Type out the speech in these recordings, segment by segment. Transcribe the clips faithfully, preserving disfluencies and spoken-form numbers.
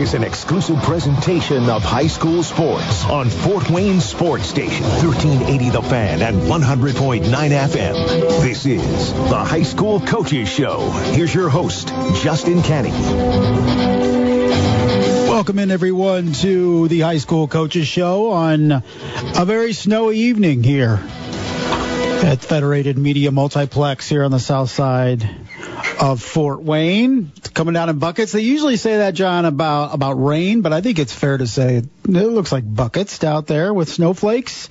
is an exclusive presentation of high school sports on Fort Wayne Sports Station, thirteen eighty The Fan and one hundred point nine F M. This is the High School Coaches Show. Here's your host, Justin Kenny. Welcome in, everyone, to the High School Coaches Show on a very snowy evening here at Federated Media Multiplex here on the south side of Fort Wayne. It's coming down in buckets. They usually say that, John, about, about rain, but I think it's fair to say it looks like buckets out there with snowflakes.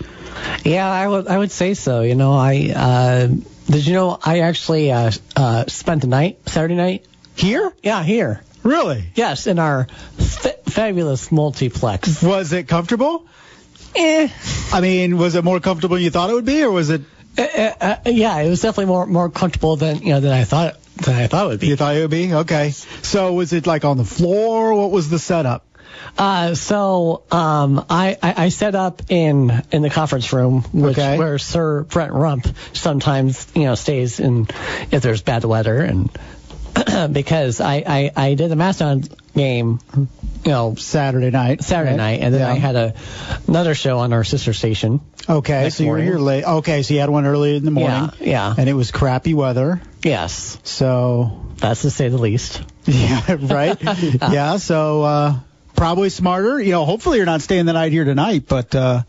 Yeah, I would, I would say so. You know, I uh, did you know I actually uh, uh, spent the night, Saturday night? Here? Yeah, here. Really? Yes, in our fa- fabulous multiplex. Was it comfortable? Eh. I mean, was it more comfortable than you thought it would be, or was it? Uh, uh, uh, yeah, it was definitely more more comfortable than you know than I thought than I thought it would be. You thought it would be? Okay. So was it like on the floor? What was the setup? Uh, so um, I, I I set up in in the conference room, which okay. where Sir Brent Rump sometimes you know stays in if there's bad weather and. Because I, I, I did the Mastodon game, you know, Saturday night. Saturday right? night, and then yeah. I had a, another show on our sister station. Okay, so you morning. were here late. Okay, so you had one early in the morning. Yeah, yeah. And it was crappy weather. Yes. So. That's to say the least. Yeah, right? yeah. yeah, so uh, probably smarter. You know, hopefully you're not staying the night here tonight, but. Uh,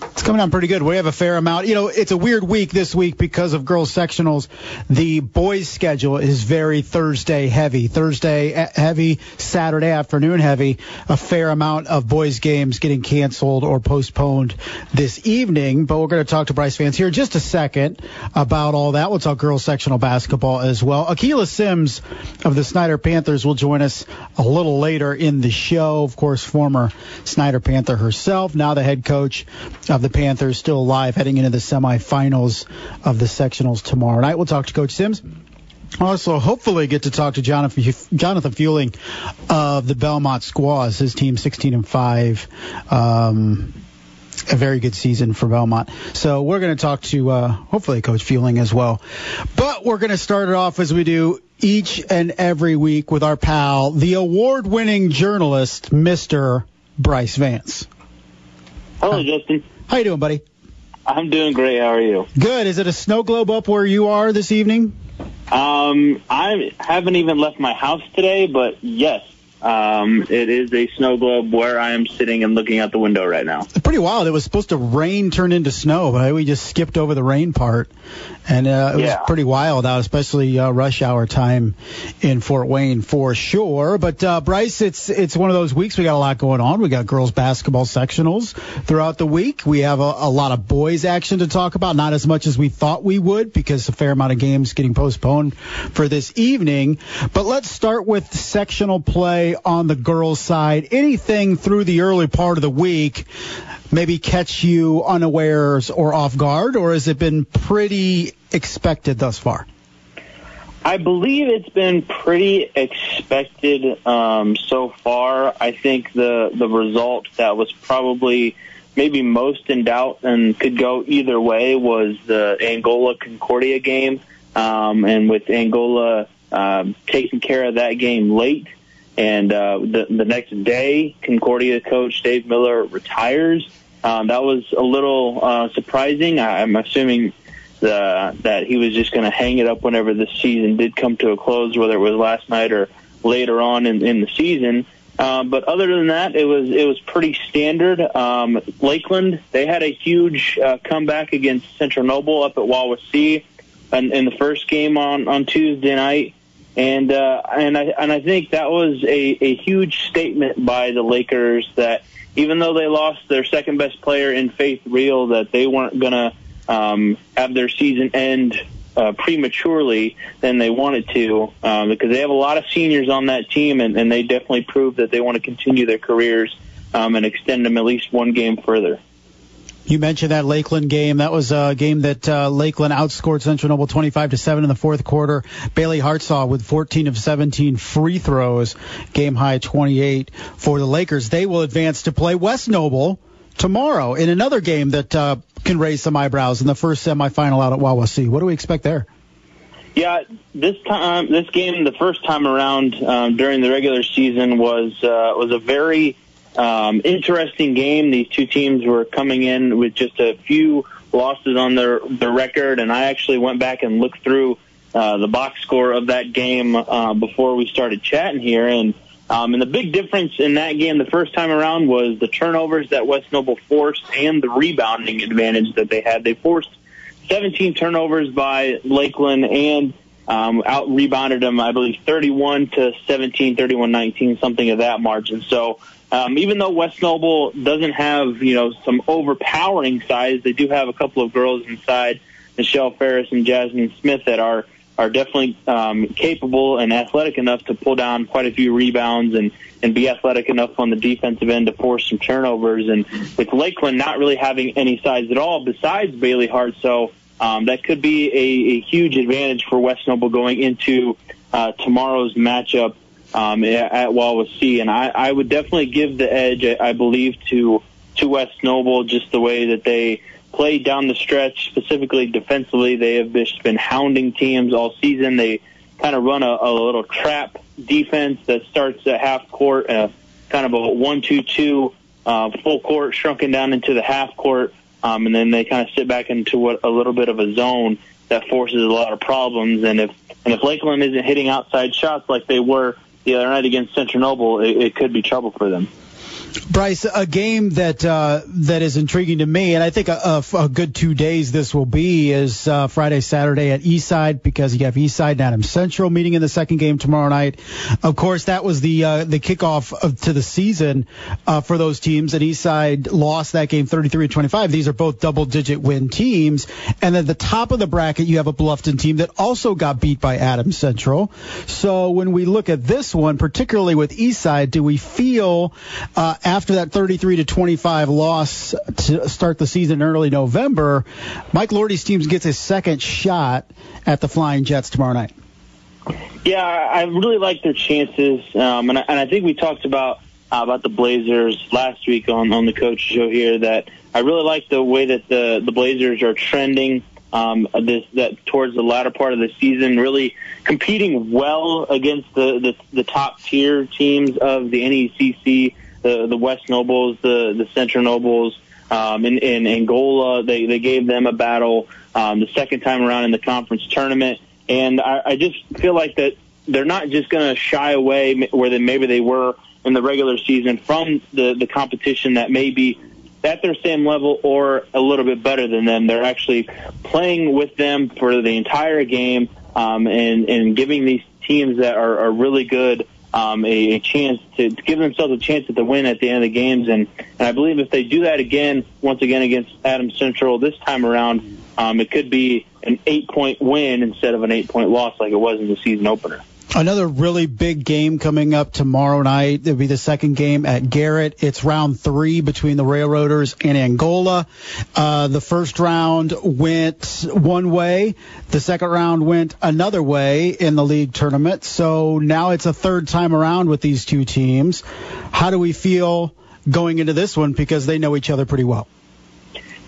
It's coming on pretty good. We have a fair amount. You know, it's a weird week this week because of girls' sectionals. The boys' schedule is very Thursday heavy. Thursday heavy, Saturday afternoon heavy. A fair amount of boys' games getting canceled or postponed this evening. But we're going to talk to Bryce Vance here in just a second about all that. We'll talk girls' sectional basketball as well. Akilah Sims of the Snyder Panthers will join us a little later in the show. Of course, former Snyder Panther herself, now the head coach of the Panthers, still alive, heading into the semifinals of the sectionals tomorrow night. We'll talk to Coach Sims. Also, hopefully get to talk to Jonathan, Jonathan Fueling of the Belmont Squaws. His team sixteen and five. Um, a very good season for Belmont. So we're going to talk to, uh, hopefully, Coach Fueling as well. But we're going to start it off as we do each and every week with our pal, the award-winning journalist, Mister Bryce Vance. Hello, Justin. How you doing, buddy? I'm doing great. How are you? Good. Is it a snow globe up where you are this evening? Um, I haven't even left my house today, but yes, um, it is a snow globe where I am sitting and looking out the window right now. It's pretty wild. It was supposed to rain, turn into snow, but we just skipped over the rain part, and uh, it yeah. was pretty wild out, especially uh, rush hour time in Fort Wayne for sure. But uh, Bryce, it's it's one of those weeks. We got a lot going on. We got girls basketball sectionals throughout the week. We have a, a lot of boys action to talk about, not as much as we thought we would because a fair amount of games getting postponed for this evening. But let's start with sectional play. On the girls' side, anything through the early part of the week maybe catch you unawares or off guard, or has it been pretty expected thus far? I believe it's been pretty expected um, so far. I think the, the result that was probably maybe most in doubt and could go either way was the Angola-Concordia game, um, and with Angola uh, taking care of that game late. And uh, the, the next day, Concordia coach Dave Miller retires. Um, that was a little uh, surprising. I, I'm assuming the, that he was just going to hang it up whenever the season did come to a close, whether it was last night or later on in, in the season. Um, but other than that, it was it was pretty standard. Um, Lakeland, they had a huge uh, comeback against Central Noble up at Wawasee in, in the first game on, on Tuesday night. And uh, and I and I think that was a, a huge statement by the Lakers that even though they lost their second best player in Faith Real, that they weren't gonna um, have their season end uh, prematurely than they wanted to, um, because they have a lot of seniors on that team, and, and they definitely proved that they want to continue their careers um, and extend them at least one game further. You mentioned that Lakeland game. That was a game that uh, Lakeland outscored Central Noble twenty-five to seven in the fourth quarter. Bailey Hart saw with fourteen of seventeen free throws, game high twenty-eight for the Lakers. They will advance to play West Noble tomorrow in another game that uh, can raise some eyebrows in the first semifinal out at Wawasee. What do we expect there? Yeah, this time, this game, the first time around um, during the regular season was uh, was a very um, interesting game. These two teams were coming in with just a few losses on their, their record, and I actually went back and looked through uh, the box score of that game uh, before we started chatting here. And um, and the big difference in that game the first time around was the turnovers that West Noble forced and the rebounding advantage that they had. They forced seventeen turnovers by Lakeland and um, out-rebounded them, I believe, thirty-one to seventeen, thirty-one nineteen, something of that margin. So um, even though West Noble doesn't have, you know, some overpowering size, they do have a couple of girls inside, Michelle Ferris and Jasmine Smith, that are, are definitely um, capable and athletic enough to pull down quite a few rebounds and, and be athletic enough on the defensive end to force some turnovers. And with Lakeland not really having any size at all besides Bailey Hart, so um, that could be a, a huge advantage for West Noble going into uh, tomorrow's matchup um, at, at Wallace C. And I, I would definitely give the edge, I, I believe, to, to West Noble, just the way that they – played down the stretch, specifically defensively. They have just been hounding teams all season. They kind of run a, a little trap defense that starts at half court, uh, kind of a one two two, uh, full court, shrunken down into the half court, um, and then they kind of sit back into what a little bit of a zone that forces a lot of problems. And if and if Lakeland isn't hitting outside shots like they were the other night against Central Noble, it, it could be trouble for them. Bryce, a game that uh, that is intriguing to me, and I think a, a, a good two days this will be, is uh, Friday, Saturday at Eastside, because you have Eastside down in Central meeting in the second game tomorrow night. Of course, that was the uh, the kickoff of, to the season uh, for those teams, and Eastside lost that game thirty-three to twenty-five. These are both double-digit win teams. And at the top of the bracket, you have a Bluffton team that also got beat by Adams Central. So when we look at this one, particularly with Eastside, do we feel... Uh, After that thirty-three to twenty-five loss to start the season in early November, Mike Lordy's team gets his second shot at the Flying Jets tomorrow night. Yeah, I really like their chances, um, and, I, and I think we talked about uh, about the Blazers last week on, on the Coach Show here. That I really like the way that the, the Blazers are trending um, this that towards the latter part of the season, really competing well against the the, the top tier teams of the N E C C. The, the West Nobles, the, the Central Nobles, um, in, in Angola, they, they gave them a battle um, the second time around in the conference tournament. And I, I just feel like that they're not just going to shy away where they, maybe they were in the regular season from the, the competition that may be at their same level or a little bit better than them. They're actually playing with them for the entire game um, and, and giving these teams that are, are really good Um, a, a chance to, to give themselves a chance at the win at the end of the games. And, and I believe if they do that again, once again against Adams Central this time around, um, it could be an eight-point win instead of an eight-point loss like it was in the season opener. Another really big game coming up tomorrow night. It'll be the second game at Garrett. It's round three between the Railroaders and Angola. Uh, the first round went one way. The second round went another way in the league tournament. So now it's a third time around with these two teams. How do we feel going into this one? Because they know each other pretty well.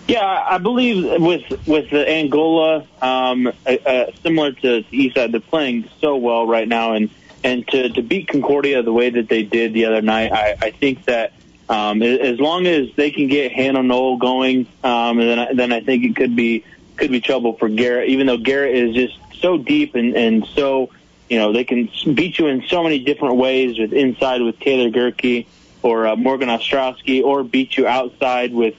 Yeah, I believe with with the Angola, um, uh, similar to Eastside, they're playing so well right now, and, and to, to beat Concordia the way that they did the other night, I, I think that um, as long as they can get Hannah Noel going, um, and then I, then I think it could be could be trouble for Garrett, even though Garrett is just so deep and, and so, you know, they can beat you in so many different ways with inside with Taylor Gerke or uh, Morgan Ostrowski, or beat you outside with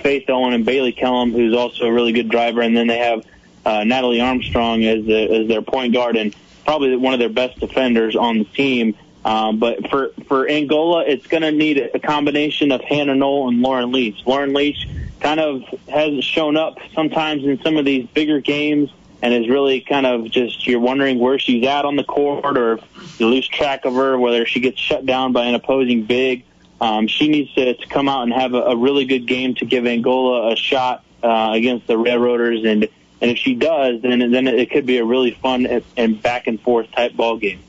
Faith Owen and Bailey Kellum, who's also a really good driver, and then they have uh, Natalie Armstrong as the, as their point guard and probably one of their best defenders on the team. Um, but for, for Angola, it's going to need a combination of Hannah Noel and Lauren Leach. Lauren Leach kind of has shown up sometimes in some of these bigger games and is really kind of just, you're wondering where she's at on the court, or if you lose track of her, whether she gets shut down by an opposing big. Um, she needs to, to come out and have a, a really good game to give Angola a shot uh, against the Railroaders, and and if she does, then then it could be a really fun and, and back and forth type ball game.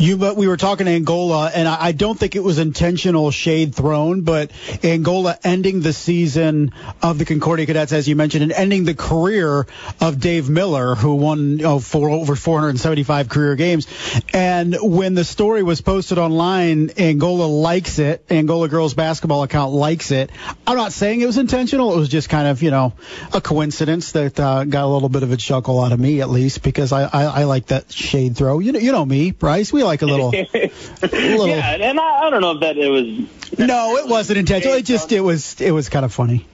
you, but we were talking to Angola, and I don't think it was intentional shade thrown, but Angola ending the season of the Concordia Cadets, as you mentioned, and ending the career of Dave Miller, who won you know, for over four hundred seventy-five career games. And when the story was posted online, Angola likes it. Angola girls basketball account likes it. I'm not saying it was intentional. It was just kind of, you know, a coincidence that uh, got a little bit of a chuckle out of me, at least, because I, I, I like that shade throw. You know, you know me, Bryce. We like a little. a little yeah, and I, I don't know if that it was. That no, it wasn't intentional. It just it was it was kind of funny.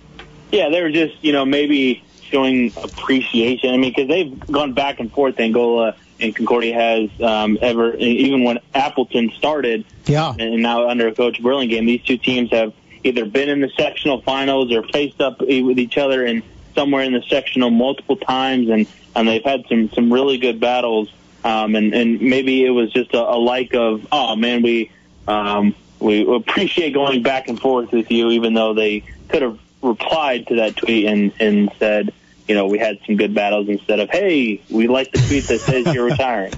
Yeah, they were just, you know, maybe showing appreciation. I mean, because they've gone back and forth. Angola and Concordia has um, ever, even when Appleton started, yeah, and now under Coach Burlingame, these two teams have either been in the sectional finals or faced up with each other and somewhere in the sectional multiple times, and, and they've had some, some really good battles. Um, and, and maybe it was just a, a like of, oh, man, we um, we appreciate going back and forth with you, even though they could have replied to that tweet and, and said, you know, we had some good battles instead of, hey, we like the tweet that says you're retiring.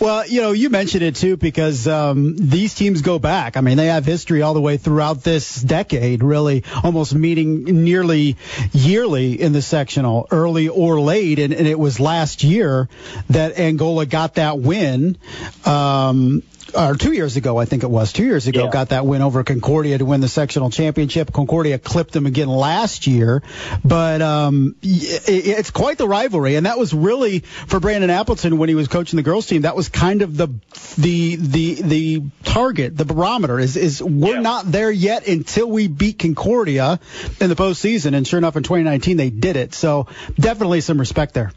Well, you know, you mentioned it, too, because um, these teams go back. I mean, they have history all the way throughout this decade, really, almost meeting nearly yearly in the sectional, early or late. And, and it was last year that Angola got that win. Um Or two years ago, I think it was. Two years ago, yeah. Got that win over Concordia to win the sectional championship. Concordia clipped them again last year. But um, it's quite the rivalry. And that was really, for Brandon Appleton, when he was coaching the girls' team, that was kind of the the the, the target, the barometer, is, is we're yeah. not there yet until we beat Concordia in the postseason. And sure enough, in twenty nineteen, they did it. So definitely some respect there.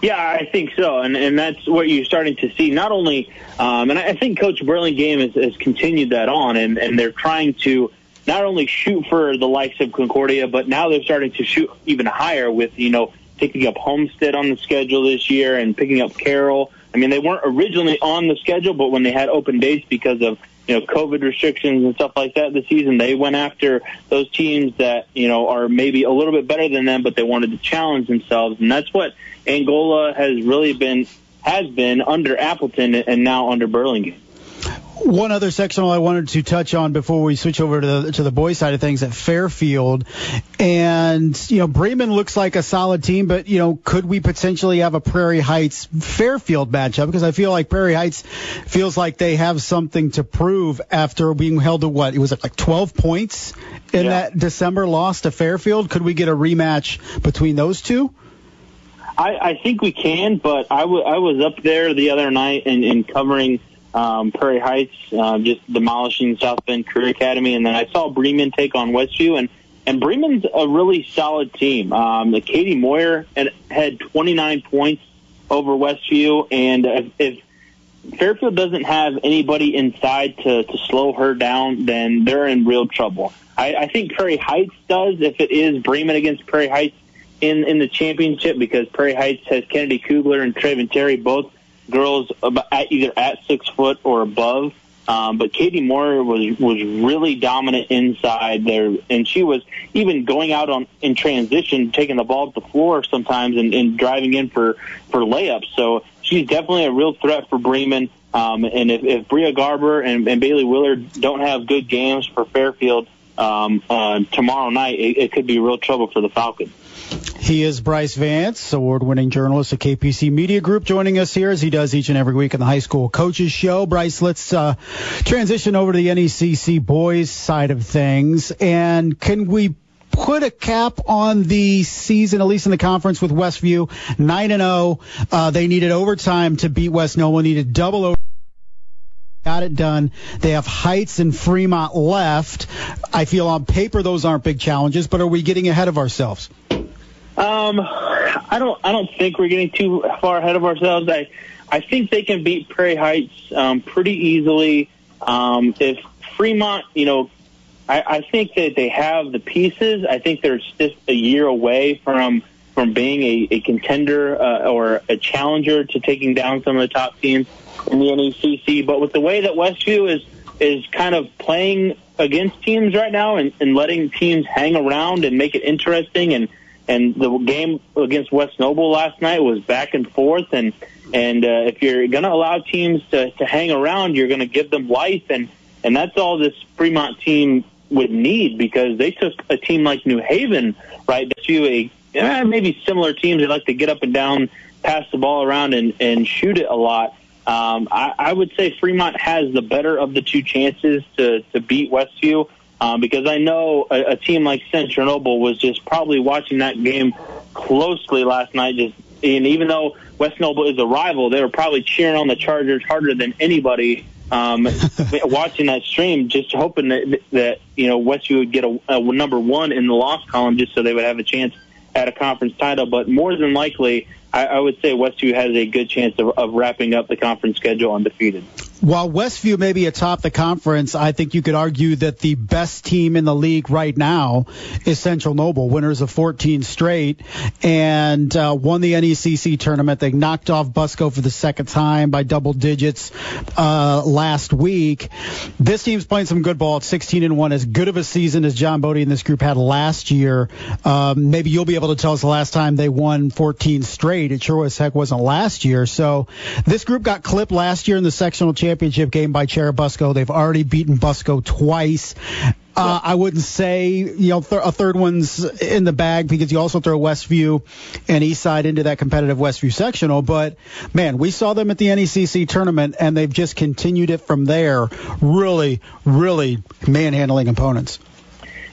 Yeah, I think so, and and that's what you're starting to see. Not only, um, and I think Coach Burlingame has, has continued that on, and, and they're trying to not only shoot for the likes of Concordia, but now they're starting to shoot even higher with, you know, picking up Homestead on the schedule this year and picking up Carroll. I mean, they weren't originally on the schedule, but when they had open dates because of, you know, COVID restrictions and stuff like that this season, they went after those teams that, you know, are maybe a little bit better than them, but they wanted to challenge themselves. And that's what Angola has really been, has been under Appleton and now under Burlingame. One other sectional I wanted to touch on before we switch over to the, to the boys' side of things at Fairfield. And, you know, Bremen looks like a solid team, but, you know, could we potentially have a Prairie Heights-Fairfield matchup? Because I feel like Prairie Heights feels like they have something to prove after being held to, what, it was like twelve points in yeah. that December loss to Fairfield. Could we get a rematch between those two? I, I think we can, but I, w- I was up there the other night and, and covering – Um, Prairie Heights, uh, just demolishing South Bend Career Academy. And then I saw Bremen take on Westview. And, and Bremen's a really solid team. Um, Katie Moyer had, had twenty-nine points over Westview. And if, if Fairfield doesn't have anybody inside to, to slow her down, then they're in real trouble. I, I think Prairie Heights does, if it is Bremen against Prairie Heights in, in the championship, because Prairie Heights has Kennedy Kugler and Trayvon Terry, both girls at either at six foot or above, um, but Katie Moore was was really dominant inside there, and she was even going out on in transition, taking the ball to the floor sometimes and, and driving in for, for layups. So she's definitely a real threat for Bremen, um, and if, if Bria Garber and, and Bailey Willard don't have good games for Fairfield um, uh, tomorrow night, it, it could be real trouble for the Falcons. He is Bryce Vance, award-winning journalist at K P C Media Group, joining us here as he does each and every week on the High School Coaches Show. Bryce, let's uh, transition over to the N E C C boys side of things. And can we put a cap on the season, at least in the conference, with Westview? nine and oh. Uh, they needed overtime to beat West Noble, needed double overtime. Got it done. They have Heights and Fremont left. I feel on paper those aren't big challenges, but are we getting ahead of ourselves? Um, I don't. I don't think we're getting too far ahead of ourselves. I, I think they can beat Prairie Heights um, pretty easily. Um, if Fremont, you know, I, I think that they have the pieces. I think they're just a year away from from being a, a contender uh, or a challenger to taking down some of the top teams in the N E C C. But with the way that Westview is is kind of playing against teams right now and, and letting teams hang around and make it interesting and. And the game against West Noble last night was back and forth, and And uh, if you're going to allow teams to, to hang around, you're going to give them life. And, and that's all this Fremont team would need, because they took a team like New Haven, right? That's you a eh, maybe similar teams that like to get up and down, pass the ball around, and, and shoot it a lot. Um, I, I would say Fremont has the better of the two chances to, to beat Westview, um, because I know a, a team like Central Noble was just probably watching that game closely last night. Just and even though West Noble is a rival, they were probably cheering on the Chargers harder than anybody um, watching that stream, just hoping that, that you know Westview would get a, a number one in the loss column, just so they would have a chance at a conference title. But more than likely, I, I would say Westview has a good chance of, of wrapping up the conference schedule undefeated. While Westview may be atop the conference, I think you could argue that the best team in the league right now is Central Noble, winners of fourteen straight, and uh, won the N E C C tournament. They knocked off Busco for the second time by double digits uh, last week. This team's playing some good ball at sixteen and one, as good of a season as John Bodie and this group had last year. Um, maybe you'll be able to tell us the last time they won fourteen straight. It sure as heck wasn't last year. So this group got clipped last year in the sectional championship. Championship game by Cherubusco. They've already beaten Busco twice. Uh, I wouldn't say you know th- a third one's in the bag, because you also throw Westview and Eastside into that competitive Westview sectional. But, man, we saw them at the N E C C tournament, and they've just continued it from there, really, really manhandling opponents.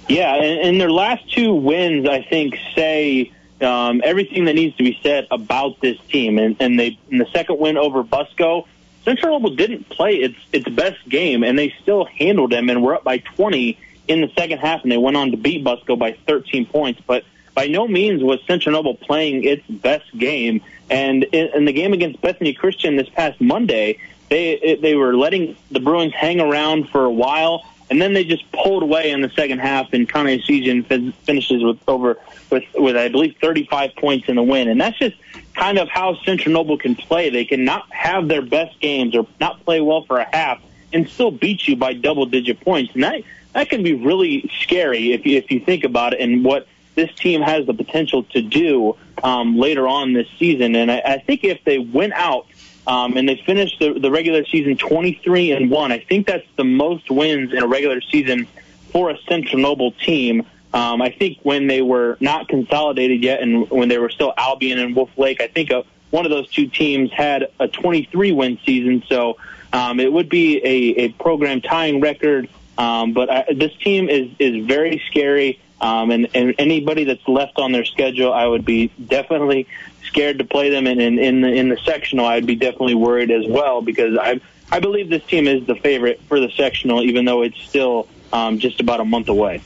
Yeah, and, and their last two wins, I think, say um, everything that needs to be said about this team. And, and, they, and the second win over Busco, Central Noble didn't play its its best game, and they still handled them, and were up by twenty in the second half, and they went on to beat Busco by thirteen points. But by no means was Central Noble playing its best game. And in, in the game against Bethany Christian this past Monday, they it, they were letting the Bruins hang around for a while, and then they just pulled away in the second half, and Connie Asijan fin- finishes with over with, with I believe thirty-five points in the win. And that's just kind of how Central Noble can play. They can not have their best games or not play well for a half and still beat you by double-digit points. And that, that can be really scary if you, if you think about it, and what this team has the potential to do um, later on this season. And I, I think if they went out Um, and they finished the, the regular season twenty-three and one. I think that's the most wins in a regular season for a Central Noble team. Um, I think when they were not consolidated yet, and when they were still Albion and Wolf Lake, I think a, one of those two teams had a twenty-three win season. So um, it would be a, a program tying record. Um, but I, this team is, is very scary. Um, and, and anybody that's left on their schedule, I would be definitely scared to play them. And in, in, in, the, in the sectional, I'd be definitely worried as well, because I I believe this team is the favorite for the sectional, even though it's still um, just about a month away.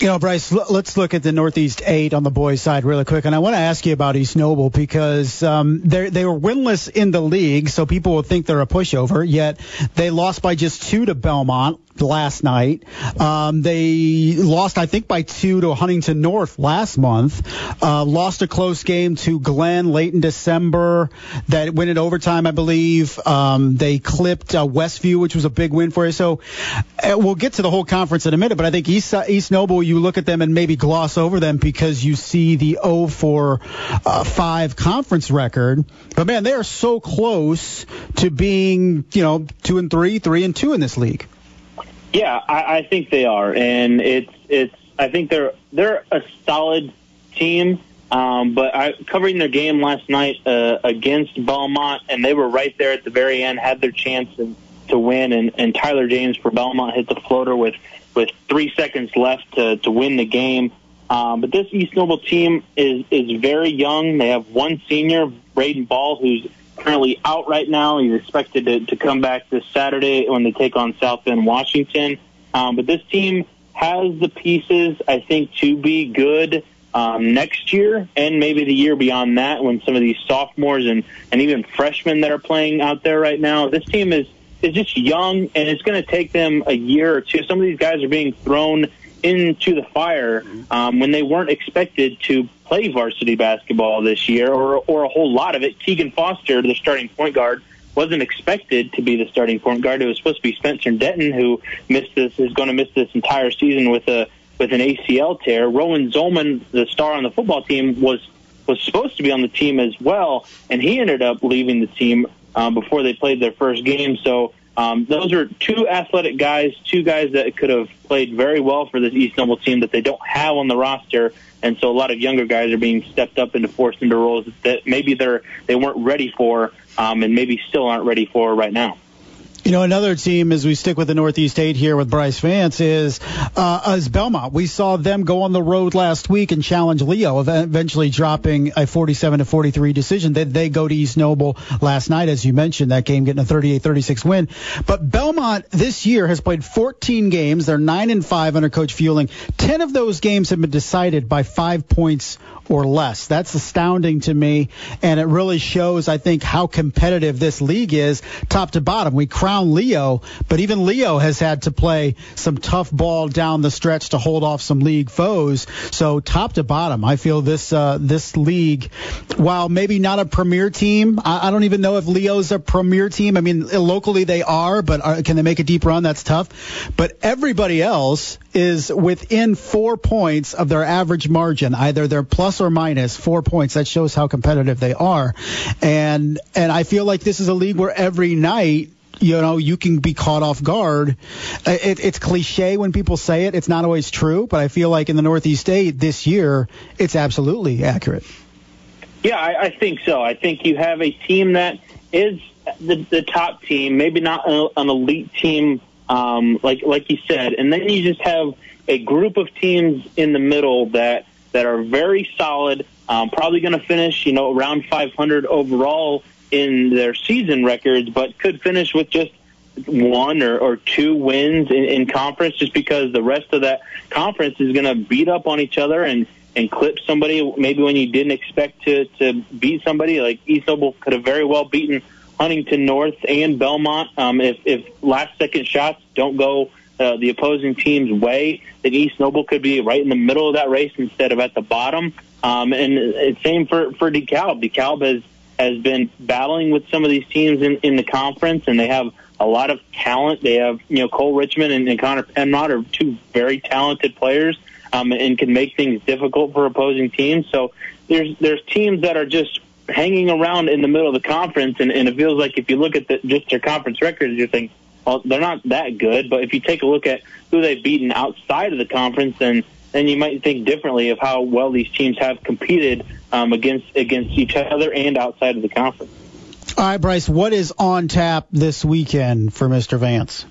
You know, Bryce, let's look at the Northeast eight on the boys' side really quick. And I want to ask you about East Noble, because um, they they were winless in the league, so people will think they're a pushover, yet they lost by just two to Belmont last night. Um, they lost, I think, by two to Huntington North last month. Uh, lost a close game to Glenn late in December that went in overtime, I believe. Um, they clipped uh, Westview, which was a big win for you. So uh, we'll get to the whole conference in a minute, but I think East, uh, East Noble, you look at them and maybe gloss over them because you see the oh four five conference record. But, man, they are so close to being, you know, two and three, three and two in this league. Yeah, I, I think they are, and it's it's. I think they're they're a solid team. Um, but I, covering their game last night uh, against Belmont, and they were right there at the very end, had their chance and, to win, and, and Tyler James for Belmont hit the floater with, with three seconds left to, to win the game. Um, but this East Noble team is is very young. They have one senior, Braden Ball, who's currently out right now. He's expected to, to come back this Saturday when they take on South Bend, Washington. Um, but this team has the pieces, I think, to be good um, next year and maybe the year beyond that, when some of these sophomores and, and even freshmen that are playing out there right now. This team is, is just young, and it's going to take them a year or two. Some of these guys are being thrown into the fire um, when they weren't expected to play varsity basketball this year, or or a whole lot of it. Keegan Foster, the starting point guard, wasn't expected to be the starting point guard. It was supposed to be Spencer Denton, who missed this is going to miss this entire season with a with an A C L tear. Rowan Zolman, the star on the football team, was was supposed to be on the team as well, and he ended up leaving the team um, before they played their first game. So um, those are two athletic guys, two guys that could have played very well for this East Noble team that they don't have on the roster. And so a lot of younger guys are being stepped up and forced into roles that maybe they're, they weren't ready for um, and maybe still aren't ready for right now. You know, another team, as we stick with the Northeast eight here with Bryce Vance, is uh, is Belmont. We saw them go on the road last week and challenge Leo, eventually dropping a forty-seven to forty-three decision. They, they go to East Noble last night, as you mentioned, that game getting a thirty-eight thirty-six win. But Belmont this year has played fourteen games. They're nine and five under Coach Fueling. Ten of those games have been decided by five points or less. That's astounding to me, and it really shows, I think, how competitive this league is top to bottom. We crown Leo, but even Leo has had to play some tough ball down the stretch to hold off some league foes. So top to bottom, I feel this uh, this league, while maybe not a premier team, I, I don't even know if Leo's a premier team. I mean, locally they are, but are, can they make a deep run? That's tough. But everybody else is within four points of their average margin. Either they're plus or minus four points. That shows how competitive they are. And and I feel like this is a league where every night, you know, you can be caught off guard. It, it's cliche when people say it. It's not always true. But I feel like in the Northeast eight this year, it's absolutely accurate. Yeah, I, I think so. I think you have a team that is the, the top team, maybe not a, an elite team, um, like like you said. And then you just have a group of teams in the middle that that are very solid, um, probably going to finish, you know, around five hundred overall in their season records, but could finish with just one or, or two wins in, in conference, just because the rest of that conference is going to beat up on each other and, and clip somebody maybe when you didn't expect to, to beat somebody. Like East Noble could have very well beaten Huntington North and Belmont. Um, if, if last-second shots don't go Uh, the opposing team's way, that East Noble could be right in the middle of that race instead of at the bottom. Um, and it's same for, for DeKalb. DeKalb has, has been battling with some of these teams in, in the conference, and they have a lot of talent. They have, you know, Cole Richmond and, and Connor Penrod are two very talented players, um, and can make things difficult for opposing teams. So there's, there's teams that are just hanging around in the middle of the conference, and, and it feels like if you look at the, just their conference records, you're thinking, well, they're not that good, but if you take a look at who they've beaten outside of the conference, then, then you might think differently of how well these teams have competed um, against against each other and outside of the conference. All right, Bryce, what is on tap this weekend for Mister Vance?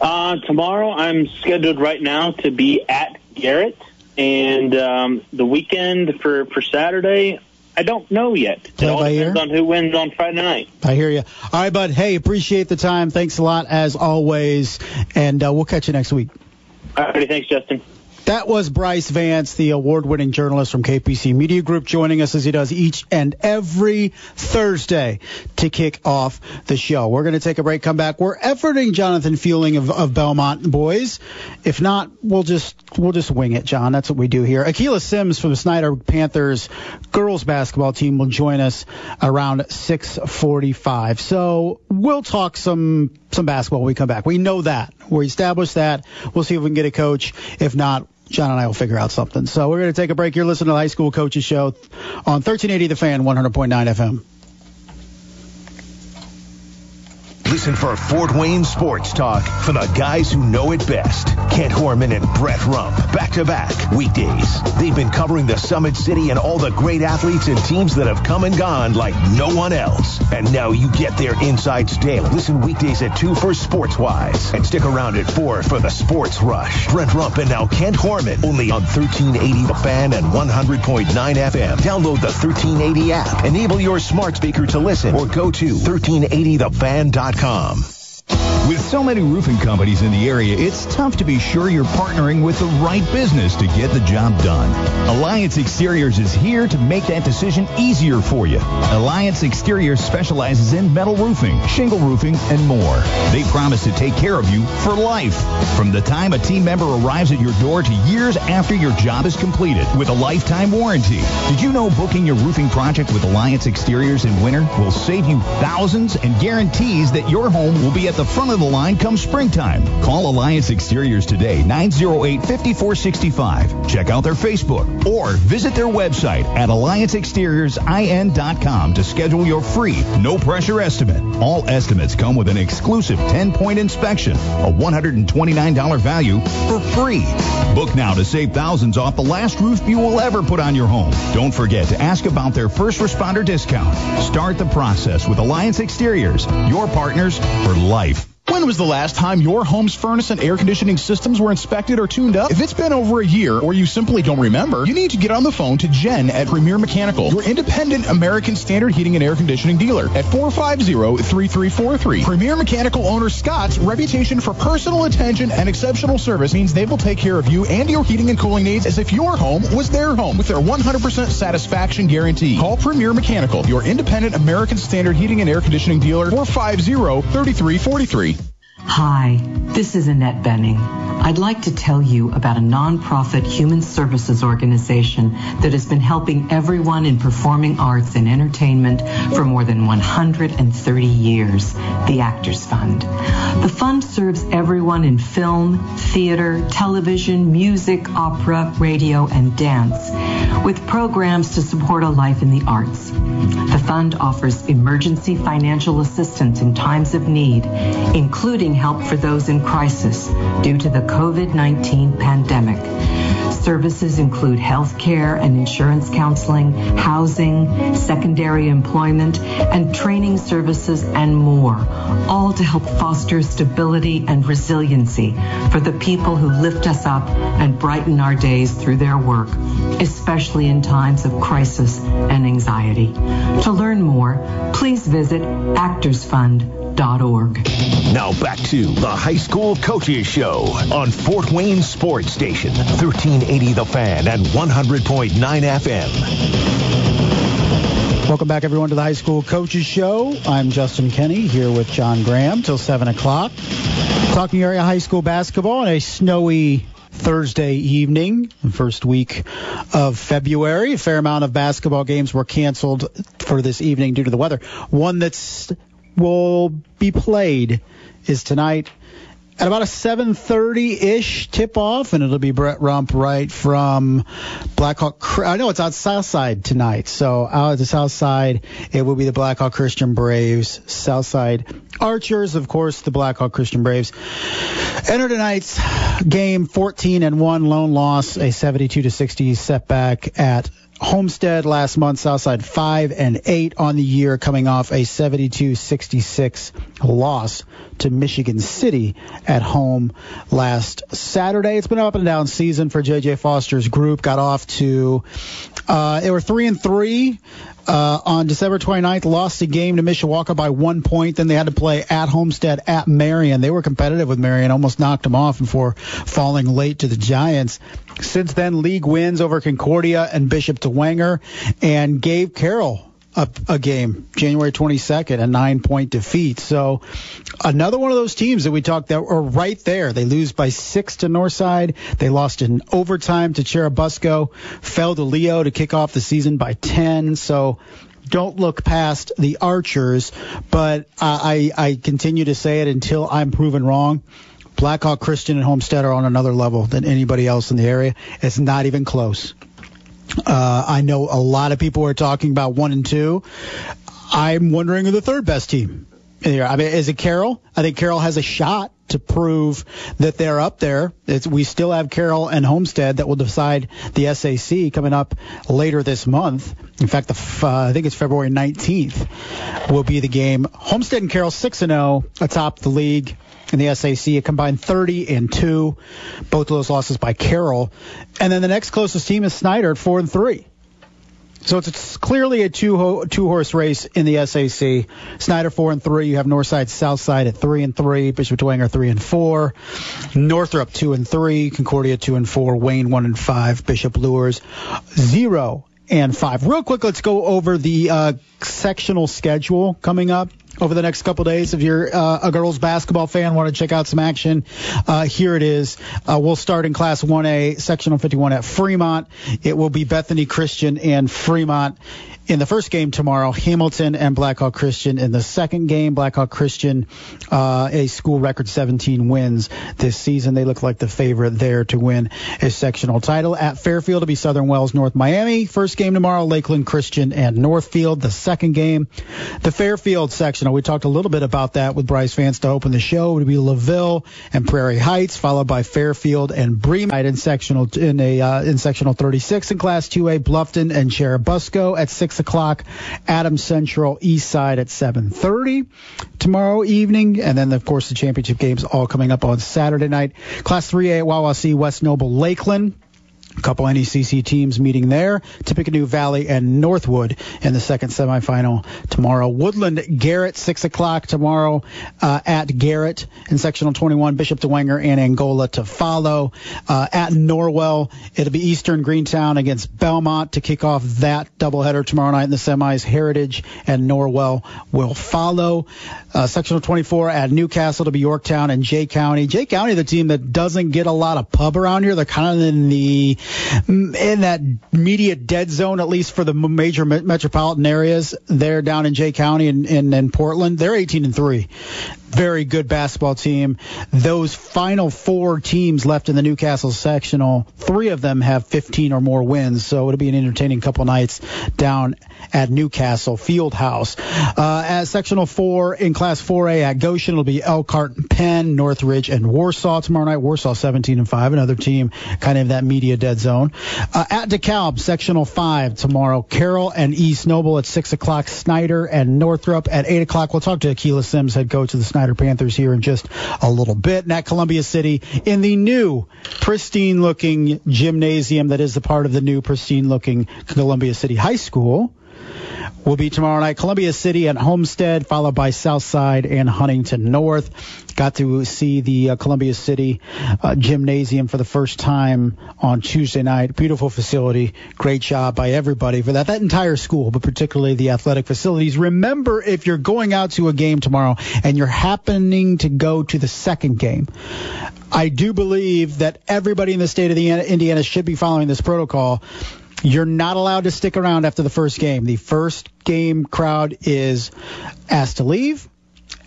Uh, tomorrow I'm scheduled right now to be at Garrett, and um, the weekend for, for Saturday, I don't know yet. Play it all depends ear? on who wins on Friday night. I hear you. All right, bud. Hey, appreciate the time. Thanks a lot, as always. And uh, we'll catch you next week. All right. Thanks, Justin. That was Bryce Vance, the award-winning journalist from K P C Media Group, joining us as he does each and every Thursday to kick off the show. We're going to take a break, come back. We're efforting Jonathan Fueling of, of Belmont boys. If not, we'll just we'll just wing it, John. That's what we do here. Akilah Sims from the Snyder Panthers girls basketball team will join us around six forty-five. So we'll talk some some basketball when we come back. We know that. We established that. We'll see if we can get a coach. If not, John and I will figure out something. So we're going to take a break. You're listening to the High School Coaches Show on thirteen eighty The Fan, one hundred point nine F M. Listen for Fort Wayne Sports Talk for the guys who know it best. Kent Horman and Brett Rump, back-to-back weekdays. They've been covering the Summit City and all the great athletes and teams that have come and gone like no one else. And now you get their insights daily. Listen weekdays at two for SportsWise. And stick around at four for the Sports Rush. Brett Rump and now Kent Horman, only on thirteen eighty The Fan and one hundred point nine F M. Download the thirteen eighty app. Enable your smart speaker to listen or go to thirteen eighty the fan dot com. With so many roofing companies in the area, it's tough to be sure you're partnering with the right business to get the job done. Alliance Exteriors is here to make that decision easier for you. Alliance Exteriors specializes in metal roofing, shingle roofing, and more. They promise to take care of you for life. From the time a team member arrives at your door to years after your job is completed with a lifetime warranty. Did you know booking your roofing project with Alliance Exteriors in winter will save you thousands and guarantees that your home will be at the front of the line mind come springtime. Call Alliance Exteriors today, nine oh eight, five four six five. Check out their Facebook or visit their website at alliance exteriors in dot com to schedule your free, no-pressure estimate. All estimates come with an exclusive ten-point inspection, a one hundred twenty-nine dollars value for free. Book now to save thousands off the last roof you will ever put on your home. Don't forget to ask about their first responder discount. Start the process with Alliance Exteriors, your partners for life. When was the last time your home's furnace and air conditioning systems were inspected or tuned up? If it's been over a year or you simply don't remember, you need to get on the phone to Jen at Premier Mechanical, your independent American Standard Heating and Air Conditioning dealer at four five zero, three three four three. Premier Mechanical owner Scott's reputation for personal attention and exceptional service means they will take care of you and your heating and cooling needs as if your home was their home with their one hundred percent satisfaction guarantee. Call Premier Mechanical, your independent American Standard Heating and Air Conditioning dealer, four five zero, three three four three. Hi, this is Annette Benning. I'd like to tell you about a nonprofit human services organization that has been helping everyone in performing arts and entertainment for more than one hundred thirty years, the Actors Fund. The fund serves everyone in film, theater, television, music, opera, radio, and dance, with programs to support a life in the arts. The fund offers emergency financial assistance in times of need, including help for those in crisis due to the covid nineteen pandemic. Services include health care and insurance counseling, housing, secondary employment, and training services and more, all to help foster stability and resiliency for the people who lift us up and brighten our days through their work, especially in times of crisis and anxiety. To learn more, please visit actors fund dot org. Now back to the High School Coaches Show on Fort Wayne Sports Station, thirteen eighty The Fan and one hundred point nine F M. Welcome back, everyone, to the High School Coaches Show. I'm Justin Kenny here with John Graham till seven o'clock. Talking area high school basketball on a snowy Thursday evening, the first week of February. A fair amount of basketball games were canceled for this evening due to the weather. One that's will be played is tonight at about a seven thirty-ish tip-off, and it'll be Brett Rump right from Blackhawk. I know it's out Southside tonight, so out at the Southside, it will be the Blackhawk Christian Braves, Southside Archers, of course, the Blackhawk Christian Braves. Enter tonight's game, fourteen and one, lone loss, a seventy-two to sixty setback at Homestead last month. Southside five and eight on the year, coming off a seventy-two sixty-six loss to Michigan City at home last Saturday. It's been an up and down season for J J Foster's group. Got off to, uh, they were three and three. Uh, on December twenty-ninth, lost the game to Mishawaka by one point. Then they had to play at Homestead at Marion. They were competitive with Marion, almost knocked them off before falling late to the Giants. Since then, league wins over Concordia and Bishop Tewanger, and gave Carroll a, a game, January twenty-second, a nine-point defeat. So another one of those teams that we talked that are right there. They lose by six to Northside. They lost in overtime to Cherubusco, fell to Leo to kick off the season by ten. So don't look past the Archers, but I, I continue to say it until I'm proven wrong. Blackhawk Christian and Homestead are on another level than anybody else in the area. It's not even close. Uh, I know a lot of people are talking about one and two. I'm wondering who the third best team is. I mean, is it Carroll? I think Carroll has a shot to prove that they're up there. It's, we still have Carroll and Homestead that will decide the S A C coming up later this month. In fact, the, uh, I think it's February nineteenth will be the game. Homestead and Carroll six and oh atop the league. In the S A C, a combined thirty and two, both of those losses by Carroll. And then the next closest team is Snyder at four and three. So it's, it's clearly a two ho- two horse race in the S A C. Snyder four and three, you have Northside Southside at three and three, Bishop Tewanger three and four, Northrop two and three, Concordia two and four, Wayne one and five, Bishop Lures zero and five. Real quick, let's go over the uh, sectional schedule coming up over the next couple days. If you're uh, a girls basketball fan, want to check out some action, uh, here it is. Uh, we'll start in Class one A, Sectional fifty-one at Fremont. It will be Bethany Christian and Fremont. in the first game tomorrow, Hamilton and Blackhawk Christian. In the second game, Blackhawk Christian, uh, a school record seventeen wins this season. They look like the favorite there to win a sectional title. At Fairfield, it'll be Southern Wells, North Miami. First game tomorrow, Lakeland Christian and Northfield. The second game, the Fairfield sectional. We talked a little bit about that with Bryce Vance to open the show. It would be LaVille and Prairie Heights, followed by Fairfield and Bremen in sectional in a uh, in sectional thirty-six. In Class two A, Bluffton and Cherubusco at six o'clock. Adams Central Eastside at seven thirty tomorrow evening. And then, of course, the championship games all coming up on Saturday night. Class three A at Wawasee, West Noble, Lakeland. A couple N E C C teams meeting there. Tippecanoe Valley and Northwood in the second semifinal tomorrow. Woodland Garrett, six o'clock tomorrow uh, at Garrett in sectional twenty-one. Bishop DeWanger and Angola to follow. Uh, at Norwell, it'll be Eastern Greentown against Belmont to kick off that doubleheader tomorrow night in the semis. Heritage and Norwell will follow. Uh, sectional twenty-four at Newcastle, it'll be Yorktown and Jay County. Jay County, the team that doesn't get a lot of pub around here. They're kind of in the in that media dead zone, at least for the major metropolitan areas. They're down in Jay County and in, in, in Portland. They're eighteen and three. Very good basketball team. Those final four teams left in the Newcastle sectional, three of them have fifteen or more wins, so it'll be an entertaining couple nights down at Newcastle Fieldhouse. Uh, at sectional four in Class four A at Goshen, it'll be Elkhart and Penn, Northridge and Warsaw tomorrow night. Warsaw seventeen and five, another team kind of in that media dead zone. Uh, at DeKalb, sectional five tomorrow, Carroll and East Noble at six o'clock, Snyder and Northrop at eight o'clock. We'll talk to Akilah Sims, head coach of the Snyder Panthers, here in just a little bit. And at Columbia City, in the new pristine-looking gymnasium that is the part of the new pristine-looking Columbia City High School, will be tomorrow night Columbia City and Homestead, followed by Southside and Huntington North. Got to see the uh, Columbia City uh, gymnasium for the first time on Tuesday night. Beautiful facility. Great job by everybody for that. That entire school, but particularly the athletic facilities. Remember, if you're going out to a game tomorrow and you're happening to go to the second game, I do believe that everybody in the state of the Indiana should be following this protocol. You're not allowed to stick around after the first game. The first game crowd is asked to leave,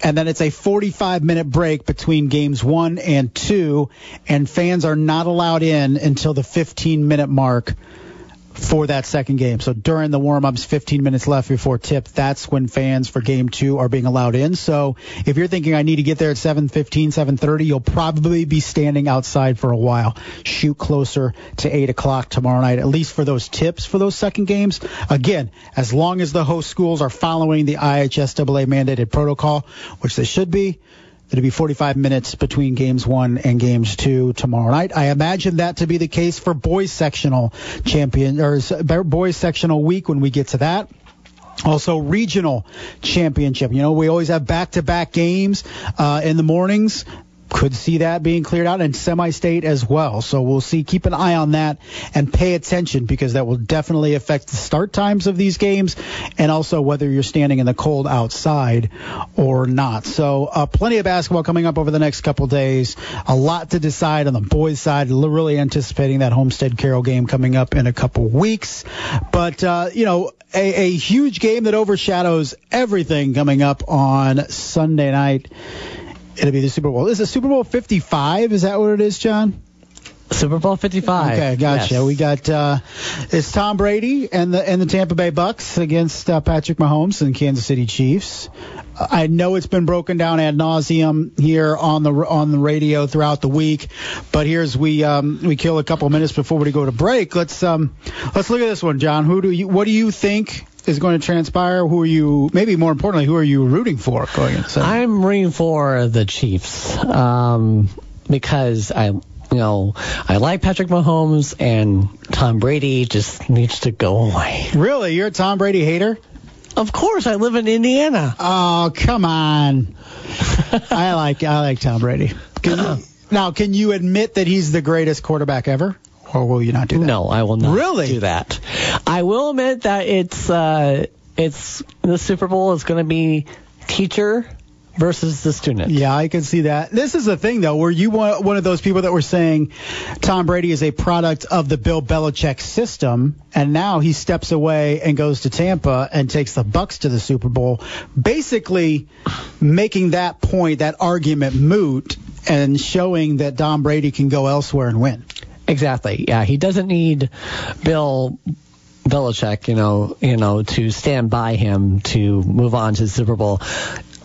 and then it's a forty-five minute break between games one and two, and fans are not allowed in until the fifteen minute mark for that second game. So during the warm-ups, fifteen minutes left before tip, that's when fans for game two are being allowed in. So if you're thinking, I need to get there at seven fifteen, seven thirty, you'll probably be standing outside for a while. Shoot closer to eight o'clock tomorrow night, at least for those tips for those second games. Again, as long as the host schools are following the I H S A A mandated protocol, which they should be, it'll be forty-five minutes between games one and games two tomorrow night. I imagine that to be the case for boys sectional champion or boys sectional week when we get to that. Also, regional championship. You know, we always have back-to-back games uh, in the mornings. Could see that being cleared out, and semi-state as well. So we'll see. Keep an eye on that and pay attention, because that will definitely affect the start times of these games and also whether you're standing in the cold outside or not. So uh, plenty of basketball coming up over the next couple days. A lot to decide on the boys' side. Really anticipating that Homestead Carroll game coming up in a couple weeks. But, uh, you know, a, a huge game that overshadows everything coming up on Sunday night. It'll be the Super Bowl. Is it Super Bowl fifty-five? Is that what it is, John? Super Bowl fifty-five. Okay, gotcha. Yes. We got uh, it's Tom Brady and the and the Tampa Bay Bucks against uh, Patrick Mahomes and Kansas City Chiefs. I know it's been broken down ad nauseum here on the on the radio throughout the week, but here's we um, we kill a couple minutes before we go to break. Let's um let's look at this one, John. Who do you? What do you think is going to transpire? Who are you, maybe more importantly, who are you rooting for going into? I'm rooting for the Chiefs um, because I, you know, I like Patrick Mahomes, and Tom Brady just needs to go away. Really? You're a Tom Brady hater? Of course. I live in Indiana. Oh, come on. I like I like Tom Brady. Can you, now, can you admit that he's the greatest quarterback ever? Or will you not do that? No, I will not really? do that. I will admit that it's uh, it's the Super Bowl is going to be teacher versus the student. Yeah, I can see that. This is the thing, though, where you want one of those people that were saying Tom Brady is a product of the Bill Belichick system, and now he steps away and goes to Tampa and takes the Bucks to the Super Bowl, basically making that point, that argument moot, and showing that Tom Brady can go elsewhere and win. Exactly. Yeah, he doesn't need Bill Belichick, you know, you know, to stand by him to move on to the Super Bowl.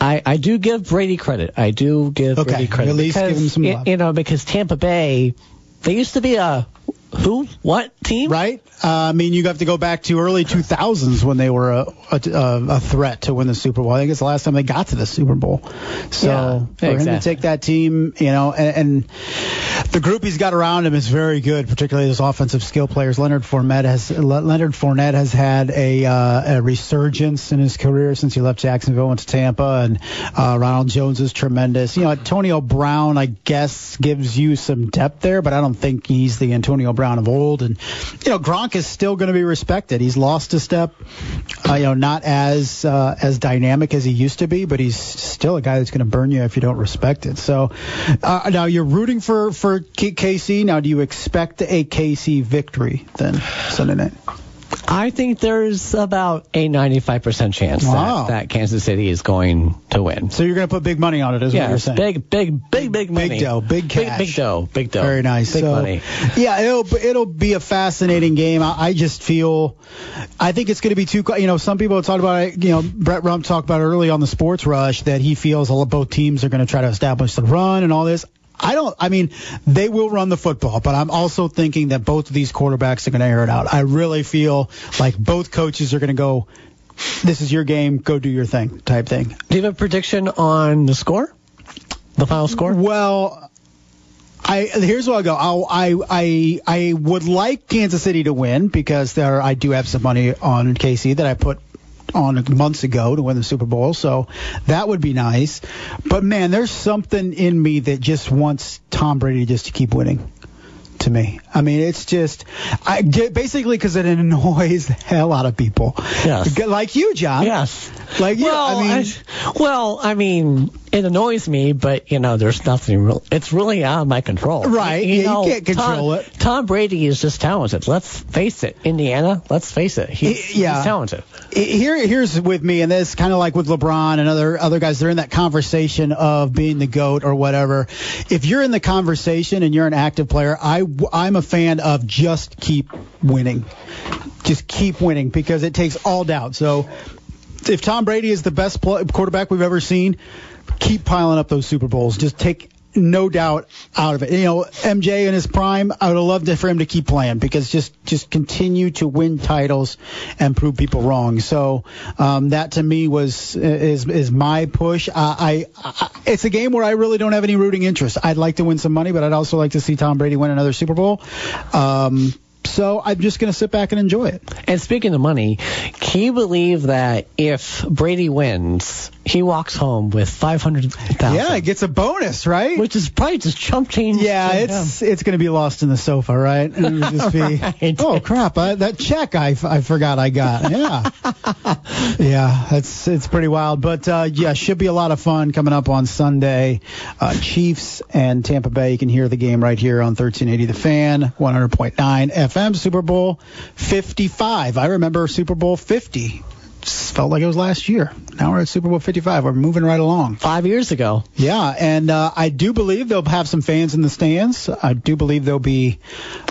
I, I do give Brady credit. I do give okay, Brady credit. At least because, give him some love. You know, because Tampa Bay, they used to be a who, what team? Right. Uh, I mean, you have to go back to early two thousands when they were a, a, a threat to win the Super Bowl. I think it's the last time they got to the Super Bowl. So yeah, exactly. For him to take that team, you know, and, and the group he's got around him is very good, particularly those offensive skill players. Leonard Fournette has Leonard Fournette has had a, uh, a resurgence in his career since he left Jacksonville, went to Tampa, and uh, Ronald Jones is tremendous. You know, Antonio Brown, I guess, gives you some depth there, but I don't think he's the Antonio Brown of old. And you know, Gronk is still going to be respected. He's lost a step, uh, you know, not as uh, as dynamic as he used to be, but he's still a guy that's going to burn you if you don't respect it. So uh, now you're rooting for for K C. Now, do you expect a K C victory then Sunday night? I think there's about a ninety-five percent chance wow. that, that Kansas City is going to win. So you're going to put big money on it, is yeah, what you're saying? Big, big, big, big money. Big dough, big cash. Big, big dough, big dough. Very nice. Big so, money. Yeah, it'll, it'll be a fascinating game. I, I just feel, I think it's going to be too, you know, some people talk about it, you know, Brett Rump talked about early on the Sports Rush that he feels all, both teams are going to try to establish the run and all this. I don't, I mean, they will run the football, but I'm also thinking that both of these quarterbacks are going to air it out. I really feel like both coaches are going to go, this is your game, go do your thing type thing. Do you have a prediction on the score? The final score? Well, I, here's where I go. I'll, I I I would like Kansas City to win because there I do have some money on K C that I put on months ago to win the Super Bowl, so that would be nice. But man, there's something in me that just wants Tom Brady just to keep winning. To me, I mean, it's just, I get, basically because it annoys the hell out of people. Yes. Like you, John. Yes. Like you. Well, I mean, I, well, I mean, it annoys me, but you know, there's nothing real. It's really out of my control. Right. You, you, yeah, know, you can't control Tom, it. Tom Brady is just talented. Let's face it, Indiana. Let's face it. He's, he, yeah. he's talented. Here, here's with me, and this kind of like with LeBron and other other guys. They're in that conversation of being the GOAT or whatever. If you're in the conversation and you're an active player, I. I'm a fan of just keep winning. Just keep winning because it takes all doubt. So if Tom Brady is the best play- quarterback we've ever seen, keep piling up those Super Bowls. Just take no doubt out of it. You know, M J in his prime, I would have loved for him to keep playing because just, just continue to win titles and prove people wrong. So um, that to me was is is my push. Uh, I, I it's a game where I really don't have any rooting interest. I'd like to win some money, but I'd also like to see Tom Brady win another Super Bowl. Um, so I'm just going to sit back and enjoy it. And speaking of money, can you believe that if Brady wins, he walks home with five hundred thousand dollars? Yeah, it gets a bonus, right? Which is probably just chump change. Yeah, it's him. It's going to be lost in the sofa, right? And it'll just be, right. Oh, crap, I, that check I, I forgot I got. Yeah. yeah, it's, it's pretty wild. But, uh, yeah, should be a lot of fun coming up on Sunday. Uh, Chiefs and Tampa Bay. You can hear the game right here on thirteen eighty The Fan, one hundred point nine F M, Super Bowl fifty-five. I remember Super Bowl fifty. Felt like it was last year. Now we're at Super Bowl fifty-five. We're moving right along. Five years ago. Yeah, and uh, I do believe they'll have some fans in the stands. I do believe there'll be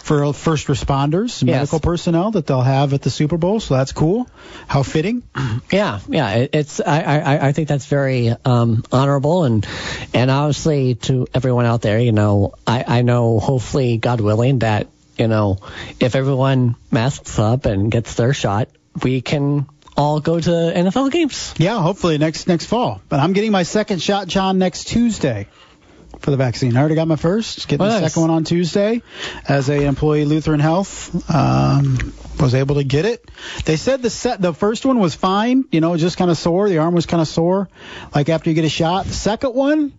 for first responders, yes. medical personnel that they'll have at the Super Bowl. So that's cool. How fitting. Yeah, yeah. It, it's I, I I think that's very um, honorable and and obviously to everyone out there. You know, I I know. Hopefully, God willing, that you know if everyone masks up and gets their shot, we can. I'll go to N F L games. Yeah, hopefully next next fall. But I'm getting my second shot, John, next Tuesday for the vaccine. I already got my first. Getting oh, the nice. second one on Tuesday as an employee of Lutheran Health. Um, was able to get it. They said the set, the first one was fine. You know, just kind of sore. The arm was kind of sore. Like after you get a shot. The second one...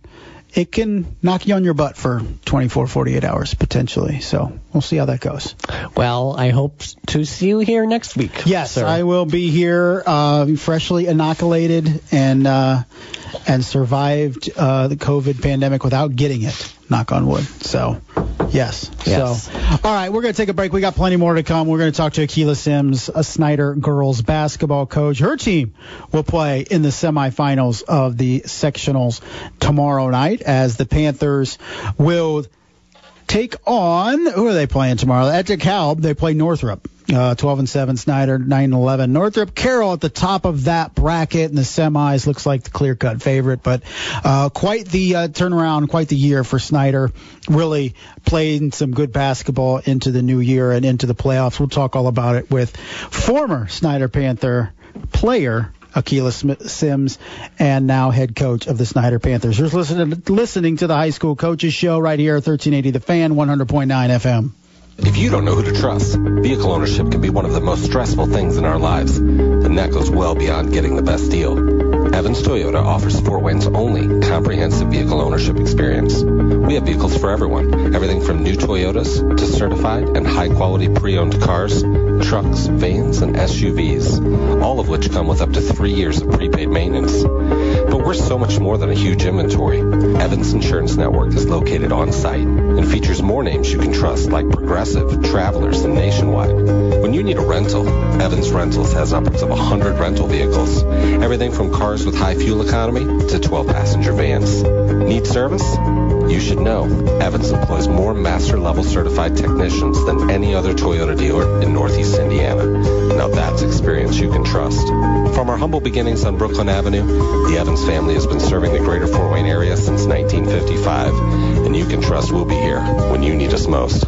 it can knock you on your butt for twenty-four, forty-eight hours potentially. So we'll see how that goes. Well, I hope to see you here next week. Yes, sir. I will be here uh, freshly inoculated and uh, and survived uh, the COVID pandemic without getting it, knock on wood. So, yes. yes. So, all right, we're going to take a break. We got plenty more to come. We're going to talk to Akilah Sims, a Snyder girls basketball coach. Her team will play in the semifinals of the sectionals tomorrow night as the Panthers will take on, who are they playing tomorrow? At DeKalb, they play Northrop. Uh, twelve and seven, Snyder nine and eleven. Northrop Carroll at the top of that bracket in the semis. Looks like the clear-cut favorite, but uh, quite the uh, turnaround, quite the year for Snyder. Really playing some good basketball into the new year and into the playoffs. We'll talk all about it with former Snyder Panther player Akilah Sims, and now head coach of the Snyder Panthers. You're listening, listening to the High School Coaches Show right here at thirteen eighty The Fan, one hundred point nine F M. If you don't know who to trust, vehicle ownership can be one of the most stressful things in our lives, and that goes well beyond getting the best deal. Evans Toyota offers Fort Wayne's only comprehensive vehicle ownership experience. We have vehicles for everyone, everything from new Toyotas to certified and high-quality pre-owned cars, trucks, vans, and S U Vs, all of which come with up to three years of prepaid maintenance. But we're so much more than a huge inventory. Evans Insurance Network is located on-site and features more names you can trust like Progressive, Travelers, and Nationwide. When you need a rental, Evans Rentals has upwards of one hundred rental vehicles, everything from cars with high fuel economy to twelve-passenger vans. Need service? You should know, Evans employs more master-level certified technicians than any other Toyota dealer in Northeast Indiana. Now that's experience you can trust. From our humble beginnings on Brooklyn Avenue, the Evans family has been serving the greater Fort Wayne area since nineteen fifty-five, and you can trust we'll be here when you need us most.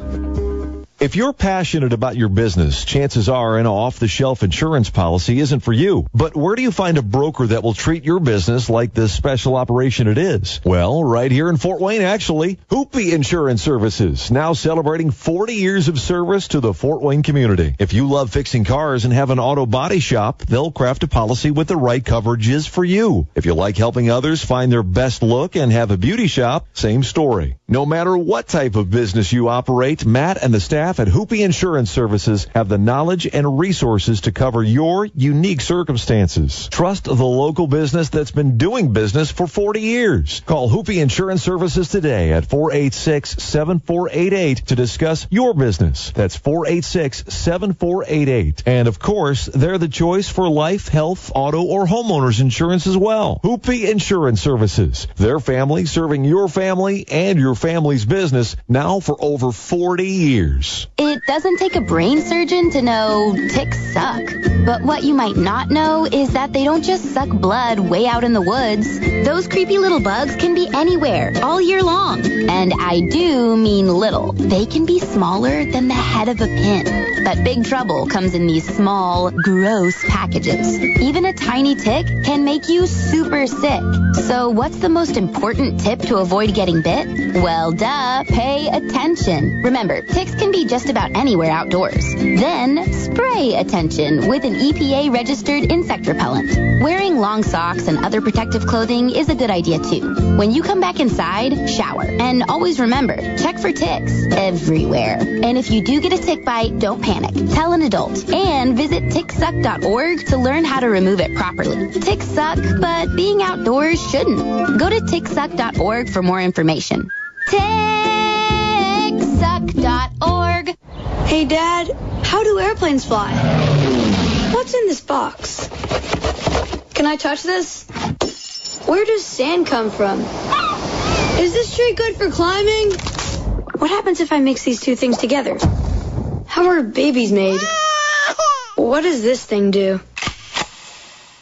If you're passionate about your business, chances are an off-the-shelf insurance policy isn't for you. But where do you find a broker that will treat your business like this special operation it is? Well, right here in Fort Wayne, actually. Hoopie Insurance Services, now celebrating forty years of service to the Fort Wayne community. If you love fixing cars and have an auto body shop, they'll craft a policy with the right coverages for you. If you like helping others find their best look and have a beauty shop, same story. No matter what type of business you operate, Matt and the staff at Hoopie Insurance Services have the knowledge and resources to cover your unique circumstances. Trust the local business that's been doing business for forty years. Call Hoopie Insurance Services today at four eight six, seven four eight eight to discuss your business. That's four eight six, seven four eight eight. And, of course, they're the choice for life, health, auto, or homeowners insurance as well. Hoopie Insurance Services, their family serving your family and your family's business now for over forty years. It doesn't take a brain surgeon to know ticks suck. But what you might not know is that they don't just suck blood way out in the woods. Those creepy little bugs can be anywhere, all year long. And I do mean little. They can be smaller than the head of a pin. But big trouble comes in these small, gross packages. Even a tiny tick can make you super sick. So what's the most important tip to avoid getting bit? Well, duh, pay attention. Remember, ticks can be just about anywhere outdoors. Then spray attention with an E P A registered insect repellent. Wearing long socks and other protective clothing is a good idea too. When you come back inside, shower. And always remember, check for ticks everywhere. And if you do get a tick bite, don't panic. Tell an adult. And visit tick suck dot org to learn how to remove it properly. Ticks suck, but being outdoors shouldn't. Go to tick suck dot org for more information. tick suck dot org. Hey, Dad, how do airplanes fly? What's in this box? Can I touch this? Where does sand come from? Is this tree good for climbing? What happens if I mix these two things together? How are babies made? What does this thing do?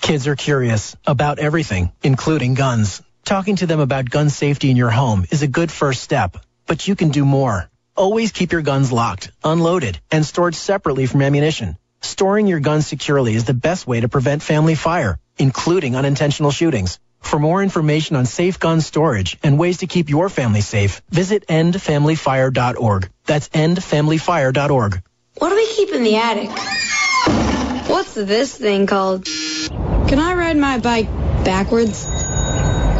Kids are curious about everything, including guns. Talking to them about gun safety in your home is a good first step, but you can do more. Always keep your guns locked, unloaded, and stored separately from ammunition. Storing your guns securely is the best way to prevent family fire, including unintentional shootings. For more information on safe gun storage and ways to keep your family safe, visit end family fire dot org. That's end family fire dot org. What do we keep in the attic? What's this thing called? Can I ride my bike backwards?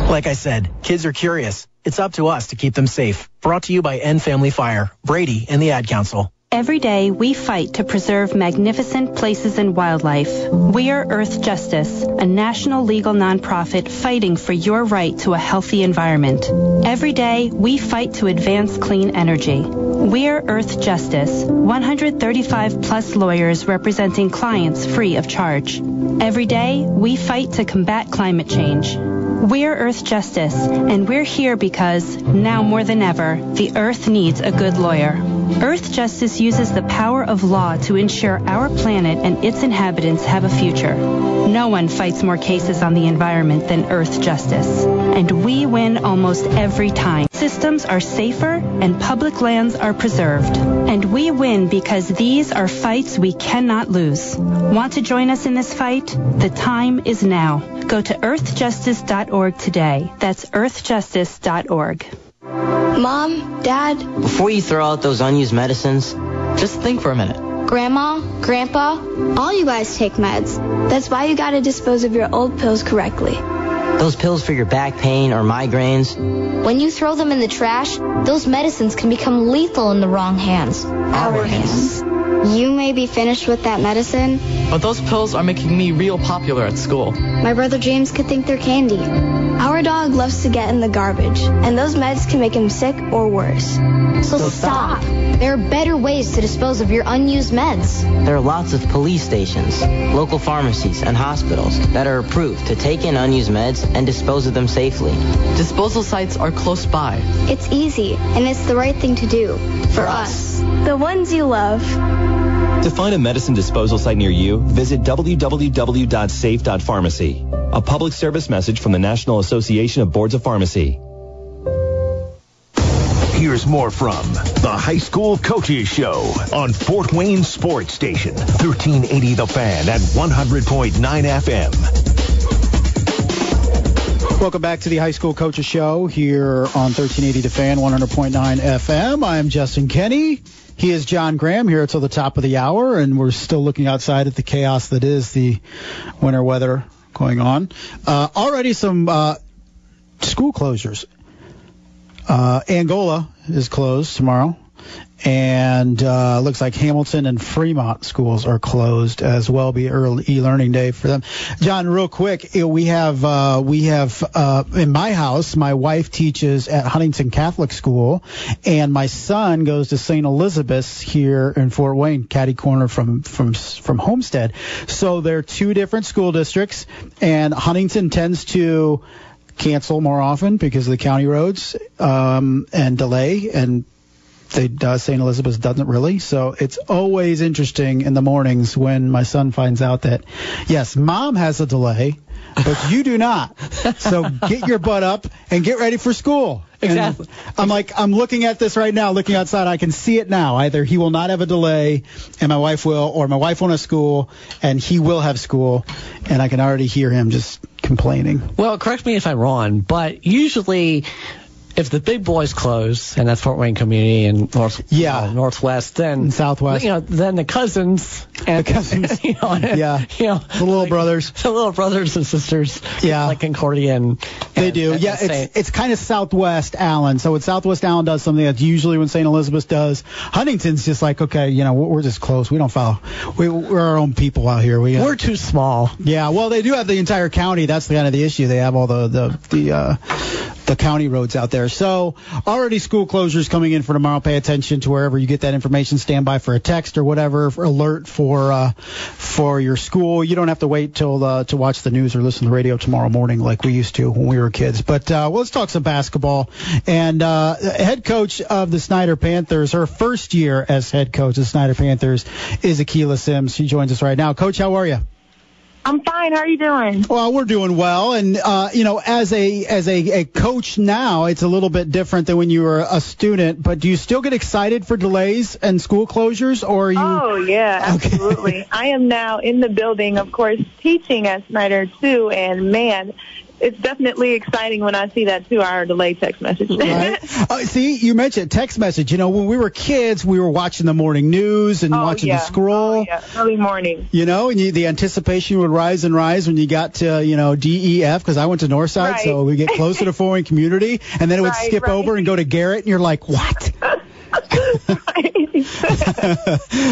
Like I said, kids are curious. It's up to us to keep them safe. Brought to you by End Family Fire, Brady, and the Ad Council. Every day, we fight to preserve magnificent places and wildlife. We are Earth Justice, a national legal nonprofit fighting for your right to a healthy environment. Every day, we fight to advance clean energy. We are Earth Justice, one hundred thirty-five plus lawyers representing clients free of charge. Every day, we fight to combat climate change. We're Earth Justice, and we're here because, now more than ever, the Earth needs a good lawyer. Earth Justice uses the power of law to ensure our planet and its inhabitants have a future. No one fights more cases on the environment than Earth Justice, and we win almost every time. Systems are safer, and public lands are preserved. And we win because these are fights we cannot lose. Want to join us in this fight? The time is now. Go to earth justice dot org today. That's earth justice dot org. Mom, Dad. Before you throw out those unused medicines, just think for a minute. Grandma, Grandpa, all you guys take meds. That's why you gotta dispose of your old pills correctly. Those pills for your back pain or migraines. When you throw them in the trash, those medicines can become lethal in the wrong hands. Our, Our hands. hands. You may be finished with that medicine, but those pills are making me real popular at school. My brother James could think they're candy. Our dog loves to get in the garbage, and those meds can make him sick or worse. So, so stop. stop. There are better ways to dispose of your unused meds. There are lots of police stations, local pharmacies, and hospitals that are approved to take in unused meds and dispose of them safely. Disposal sites are close by. It's easy, and it's the right thing to do. For, For us. us. The ones you love. To find a medicine disposal site near you, visit w w w dot safe dot pharmacy. A public service message from the National Association of Boards of Pharmacy. Here's more from the High School Coaches Show on Fort Wayne Sports Station, thirteen eighty The Fan at one hundred point nine F M. Welcome back to the High School Coaches Show here on thirteen eighty The Fan, one hundred point nine F M. I'm Justin Kenny. He is John Graham here until the top of the hour, and we're still looking outside at the chaos that is the winter weather going on. Uh, already some uh, school closures. Uh, Angola is closed tomorrow, and uh, looks like Hamilton and Fremont schools are closed as well. Be early e-learning day for them. John, real quick, we have uh, we have uh, in my house, my wife teaches at Huntington Catholic School, and my son goes to Saint Elizabeth's here in Fort Wayne, catty corner from from from Homestead. So they're two different school districts, and Huntington tends to cancel more often because of the county roads um, and delay, and they uh, Saint Elizabeth's doesn't really. So it's always interesting in the mornings when my son finds out that, yes, Mom has a delay, but you do not. So get your butt up and get ready for school. Exactly. And I'm like, I'm looking at this right now, looking outside. I can see it now. Either he will not have a delay and my wife will, or my wife won't have school and he will have school. And I can already hear him just complaining. Well, correct me if I'm wrong, but usually if the big boys close, and that's Fort Wayne Community and North, yeah. uh, Northwest, then and Southwest, you know, then the cousins, and, the cousins, you know, and, yeah, you know, the little like, brothers, the little brothers and sisters, yeah, like Concordia, and, and they do, and, yeah, and it's it's kind of Southwest Allen. So when Southwest Allen does something that's usually when Saint Elizabeth's does, Huntington's just like, okay, you know, we're just close. We don't follow. We, we're our own people out here. We uh, we're too small. Yeah, well, they do have the entire county. That's kind of the issue. They have all the the the uh, the county roads out there. So already school closures coming in for tomorrow. Pay attention to wherever you get that information. Stand by for a text or whatever, for alert for uh, for your school. You don't have to wait till uh, to watch the news or listen to the radio tomorrow morning like we used to when we were kids. But uh, well, let's talk some basketball. And uh, head coach of the Snyder Panthers, her first year as head coach of the Snyder Panthers, is Akilah Sims. She joins us right now. Coach, how are you? I'm fine. How are you doing? Well, we're doing well. And, uh, you know, as a as a, a coach now, it's a little bit different than when you were a student. But do you still get excited for delays and school closures? Or are you? Oh, yeah, absolutely. Okay. I am now in the building, of course, teaching at Snyder, too. And, man, it's definitely exciting when I see that two-hour delay text message. Right. Uh, see, you mentioned text message. You know, when we were kids, we were watching the morning news and oh, watching yeah. the scroll. Oh, yeah. Early morning. You know, and you, the anticipation would rise and rise when you got to, you know, D E F, because I went to Northside, right. so we get closer to Fort Wayne Community, and then it would right, skip right. over and go to Garrett, and you're like, what?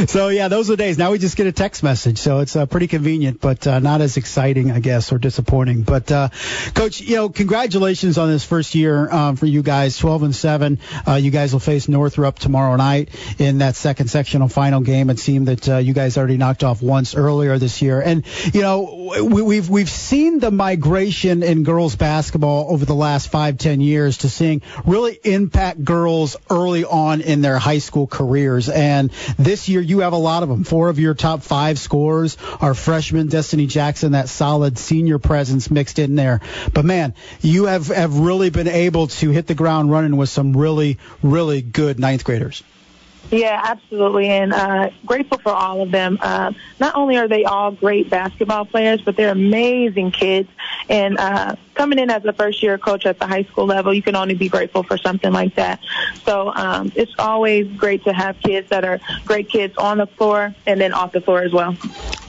So, yeah, those are the days. Now we just get a text message, so it's uh, pretty convenient, but uh, not as exciting, I guess, or disappointing. But, uh, Coach, you know, congratulations on this first year um, for you guys, twelve and seven. Uh, you guys will face Northrop tomorrow night in that second sectional final game. It seemed that uh, you guys already knocked off once earlier this year. And, you know, we, we've we've seen the migration in girls basketball over the last five, ten years to seeing really impact girls early on in their high school careers. And this year you have a lot of them. Four of your top five scorers are freshmen. Destiny Jackson, that solid senior presence mixed in there. But, man, you have, have really been able to hit the ground running with some really, really good ninth graders. Yeah, absolutely, and uh, grateful for all of them. Uh, not only are they all great basketball players, but they're amazing kids. And uh, coming in as a first-year coach at the high school level, you can only be grateful for something like that. So um, it's always great to have kids that are great kids on the floor and then off the floor as well.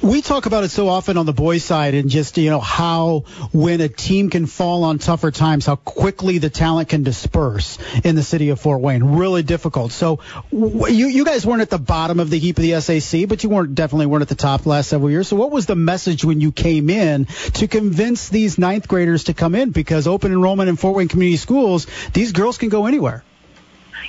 We talk about it so often on the boys' side, and just, you know, how when a team can fall on tougher times, how quickly the talent can disperse in the city of Fort Wayne. Really difficult. So you you guys weren't at the bottom of the heap of the S A C, but you weren't definitely weren't at the top the last several years. So what was the message when you came in to convince these ninth graders to come in? Because open enrollment in Fort Wayne Community Schools, these girls can go anywhere.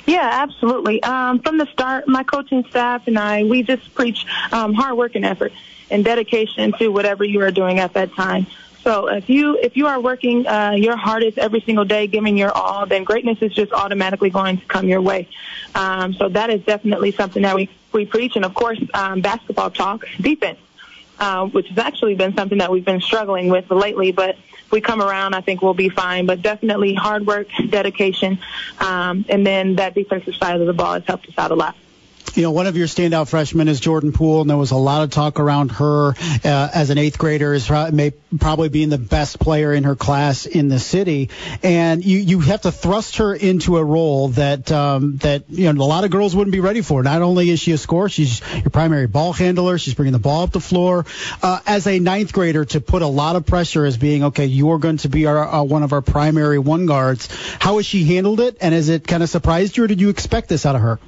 Yeah, absolutely. Um, from the start, my coaching staff and I, we just preach um, hard work and effort and dedication to whatever you are doing at that time. So if you if you are working uh, your hardest every single day, giving your all, then greatness is just automatically going to come your way. Um, so that is definitely something that we, we preach. And, of course, um, basketball talk, defense, uh, which has actually been something that we've been struggling with lately. But if we come around, I think we'll be fine. But definitely hard work, dedication, um, and then that defensive side of the ball has helped us out a lot. You know, one of your standout freshmen is Jordan Poole, and there was a lot of talk around her uh, as an eighth grader, as may probably being the best player in her class in the city. And you, you have to thrust her into a role that um, that you know a lot of girls wouldn't be ready for. Not only is she a scorer, she's your primary ball handler. She's bringing the ball up the floor. Uh, as a ninth grader, to put a lot of pressure as being okay, you are going to be our, uh, one of our primary one guards. How has she handled it, and has it kind of surprised you, or did you expect this out of her?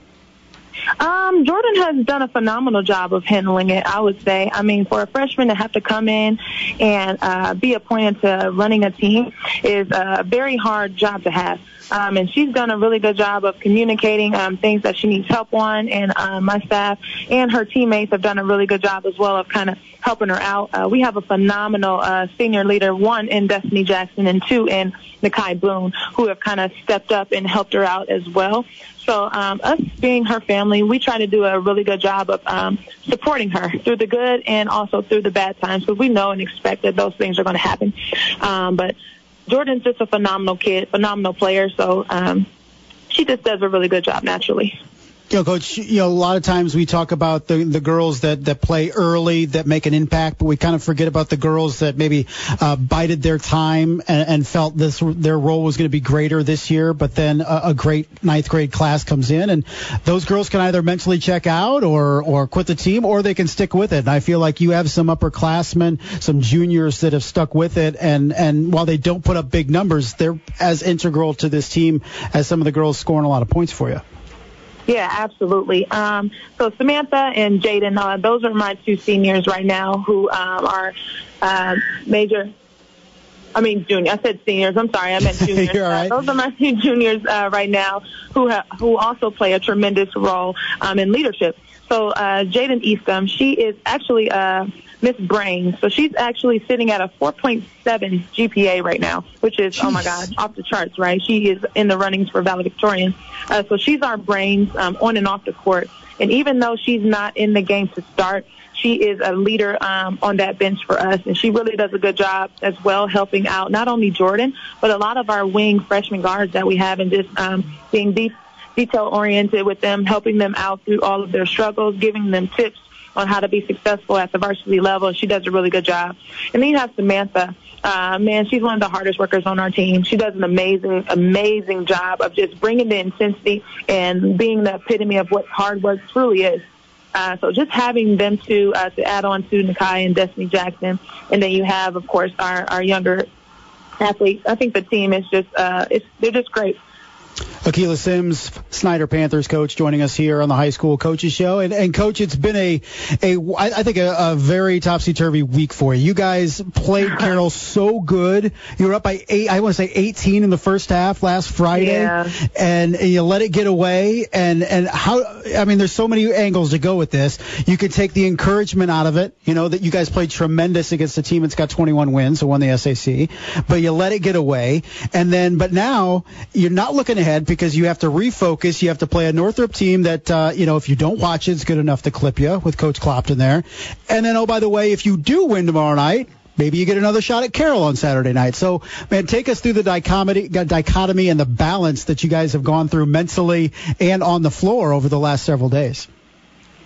Um, Jordan has done a phenomenal job of handling it, I would say. I mean, for a freshman to have to come in and uh, be appointed to running a team is a very hard job to have. Um, and she's done a really good job of communicating um, things that she needs help on, and uh, my staff and her teammates have done a really good job as well of kind of helping her out. Uh, we have a phenomenal uh, senior leader, one in Destiny Jackson and two in Nakai Bloom, who have kind of stepped up and helped her out as well. So um, us being her family, we try to do a really good job of um, supporting her through the good and also through the bad times, because we know and expect that those things are going to happen. Um, but Jordan's just a phenomenal kid, phenomenal player, so um, she just does a really good job naturally. You know, Coach, you know, a lot of times we talk about the, the girls that, that play early, that make an impact, but we kind of forget about the girls that maybe uh, bided their time and, and felt this their role was going to be greater this year, but then a, a great ninth grade class comes in, and those girls can either mentally check out or, or quit the team, or they can stick with it. And I feel like you have some upperclassmen, some juniors that have stuck with it, and, and while they don't put up big numbers, they're as integral to this team as some of the girls scoring a lot of points for you. Yeah, absolutely. Um, so Samantha and Jaden, uh, those are my two seniors right now who um, are uh, major I mean, junior. I said seniors. I'm sorry. I meant juniors. You're all right. uh, those are my two juniors uh, right now who ha- who also play a tremendous role um, in leadership. So uh, Jaden Eastham, she is actually uh, Miss Brain. So she's actually sitting at a four point seven G P A right now, which is, Jeez. Oh, my God, off the charts, right? She is in the runnings for valedictorian. Uh, so she's our brains um, on and off the court. And even though she's not in the game to start, she is a leader um, on that bench for us, and she really does a good job as well helping out not only Jordan, but a lot of our wing freshman guards that we have, and just um, being deep detail-oriented with them, helping them out through all of their struggles, giving them tips on how to be successful at the varsity level. She does a really good job. And then you have Samantha. Uh, man, she's one of the hardest workers on our team. She does an amazing, amazing job of just bringing the intensity and being the epitome of what hard work truly is. Uh, so just having them two uh, to add on to Nakai and Destiny Jackson. And then you have, of course, our, our younger athletes. I think the team is just uh, it's, they're just great. Akilah Sims, Snyder Panthers coach, joining us here on the High School Coaches Show. And, and Coach, it's been a, a I think, a, a very topsy-turvy week for you. You guys played Carroll so good. You were up by, eight, I want to say, eighteen in the first half last Friday. Yeah. And, and you let it get away. And, and how, I mean, there's so many angles to go with this. You could take the encouragement out of it, you know, that you guys played tremendous against a team that's got twenty-one wins, so won the S A C. But you let it get away. And then, but now, you're not looking ahead. Because you have to refocus. You have to play a Northrop team that, uh, you know, if you don't watch it, it's good enough to clip you with Coach Clopton there. And then, oh, by the way, if you do win tomorrow night, maybe you get another shot at Carroll on Saturday night. So, man, take us through the dichotomy, dichotomy and the balance that you guys have gone through mentally and on the floor over the last several days.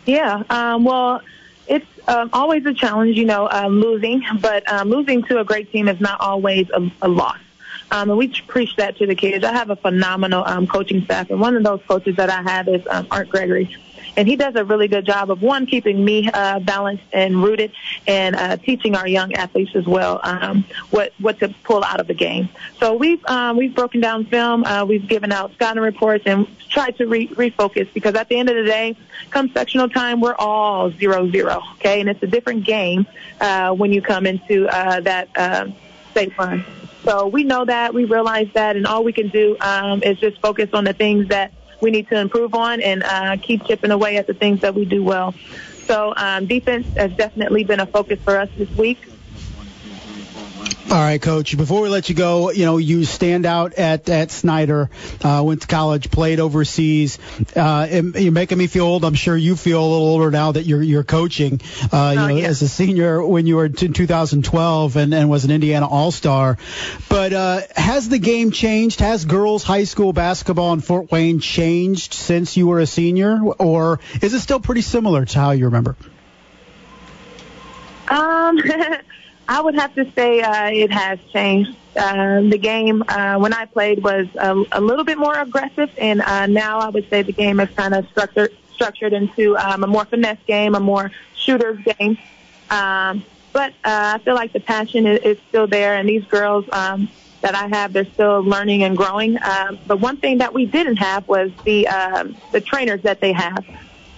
Yeah, um, well, it's um, always a challenge, you know, uh, losing. But uh, losing to a great team is not always a, a loss. Um, and we preach that to the kids. I have a phenomenal um, coaching staff, and one of those coaches that I have is um, Art Gregory. And he does a really good job of, one, keeping me uh, balanced and rooted, and uh, teaching our young athletes as well um, what what to pull out of the game. So we've um, we've broken down film, uh, we've given out scouting reports, and tried to re- refocus because at the end of the day, come sectional time, we're all zero zero, okay? And it's a different game uh, when you come into uh, that uh, state fund. So we know that, we realize that, and all we can do um, is just focus on the things that we need to improve on and uh, keep chipping away at the things that we do well. So um, defense has definitely been a focus for us this week. All right, Coach, before we let you go, you know, you stand out at, at Snyder, uh, went to college, played overseas. Uh, and you're making me feel old. I'm sure you feel a little older now that you're you're coaching uh, oh, you know, yeah. as a senior when you were in two thousand twelve and, and was an Indiana All-Star. But uh, has the game changed? Has girls high school basketball in Fort Wayne changed since you were a senior? Or is it still pretty similar to how you remember? Um. I would have to say uh, it has changed. Uh, the game uh, when I played was a, a little bit more aggressive, and uh, now I would say the game is kind of structured structured into um, a more finesse game, a more shooter's game. Um, but uh, I feel like the passion is, is still there, and these girls um, that I have, they're still learning and growing. Um, but one thing that we didn't have was the uh, the trainers that they have.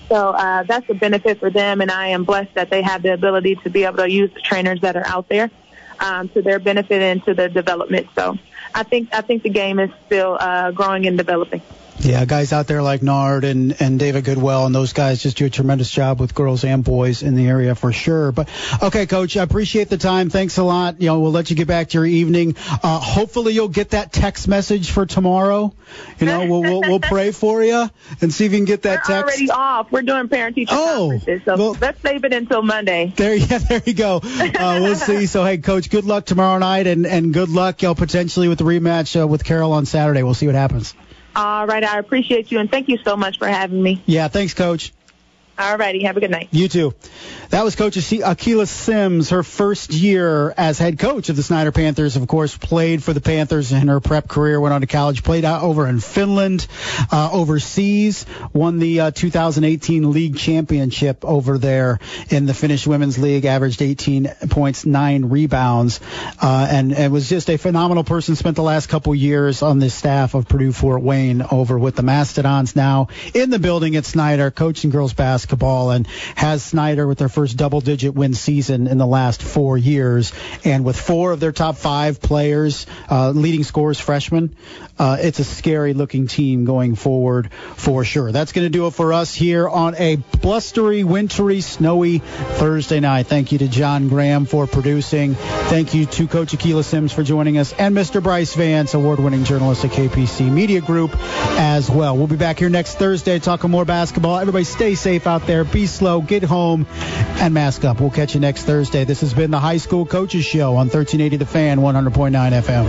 So uh, that's a benefit for them, and I am blessed that they have the ability to be able to use the trainers that are out there um, to their benefit and to their development. So I think I think the game is still uh, growing and developing. Yeah, guys out there like Nard and, and David Goodwell and those guys just do a tremendous job with girls and boys in the area for sure. But, okay, Coach, I appreciate the time. Thanks a lot. You know, we'll let you get back to your evening. Uh, hopefully you'll get that text message for tomorrow. You know, we'll we'll, we'll pray for you and see if you can get that We're text. We're already off. We're doing parent-teacher oh, conferences, so well, let's save it until Monday. There, yeah, there you go. Uh, we'll see. So, hey, Coach, good luck tomorrow night, and, and good luck, you know, potentially with the rematch uh, with Carroll on Saturday. We'll see what happens. All right. I appreciate you, and thank you so much for having me. Yeah, thanks, Coach. All righty. Have a good night. You too. That was Coach Akilah Sims, her first year as head coach of the Snyder Panthers. Of course, played for the Panthers in her prep career, went on to college, played out over in Finland, uh, overseas, won the uh, two thousand eighteen league championship over there in the Finnish Women's League, averaged eighteen points, nine rebounds, uh, and, and was just a phenomenal person. Spent the last couple years on the staff of Purdue Fort Wayne over with the Mastodons, now in the building at Snyder, coaching girls basketball. Basketball and has Snyder with their first double-digit win season in the last four years, and with four of their top five players uh, leading scorers freshmen, uh, it's a scary-looking team going forward for sure. That's going to do it for us here on a blustery, wintry, snowy Thursday night. Thank you to John Graham for producing. Thank you to Coach Akilah Sims for joining us, and Mister Bryce Vance, award-winning journalist at K P C Media Group as well. We'll be back here next Thursday talking more basketball. Everybody stay safe out there, be slow, get home, and mask up. We'll catch you next Thursday. This has been the High School Coaches Show on thirteen eighty The Fan, one hundred point nine F M.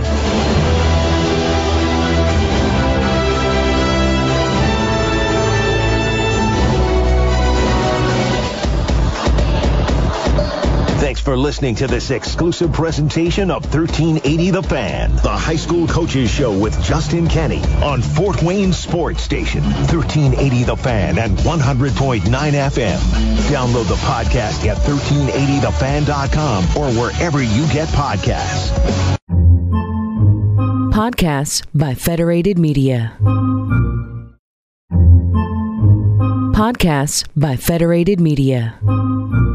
for listening to this exclusive presentation of thirteen eighty The Fan, the High School Coaches Show with Justin Kenny on Fort Wayne Sports Station, thirteen eighty The Fan and one hundred point nine F M. Download the podcast at thirteen eighty the fan dot com or wherever you get podcasts. Podcasts by Federated Media. Podcasts by Federated Media.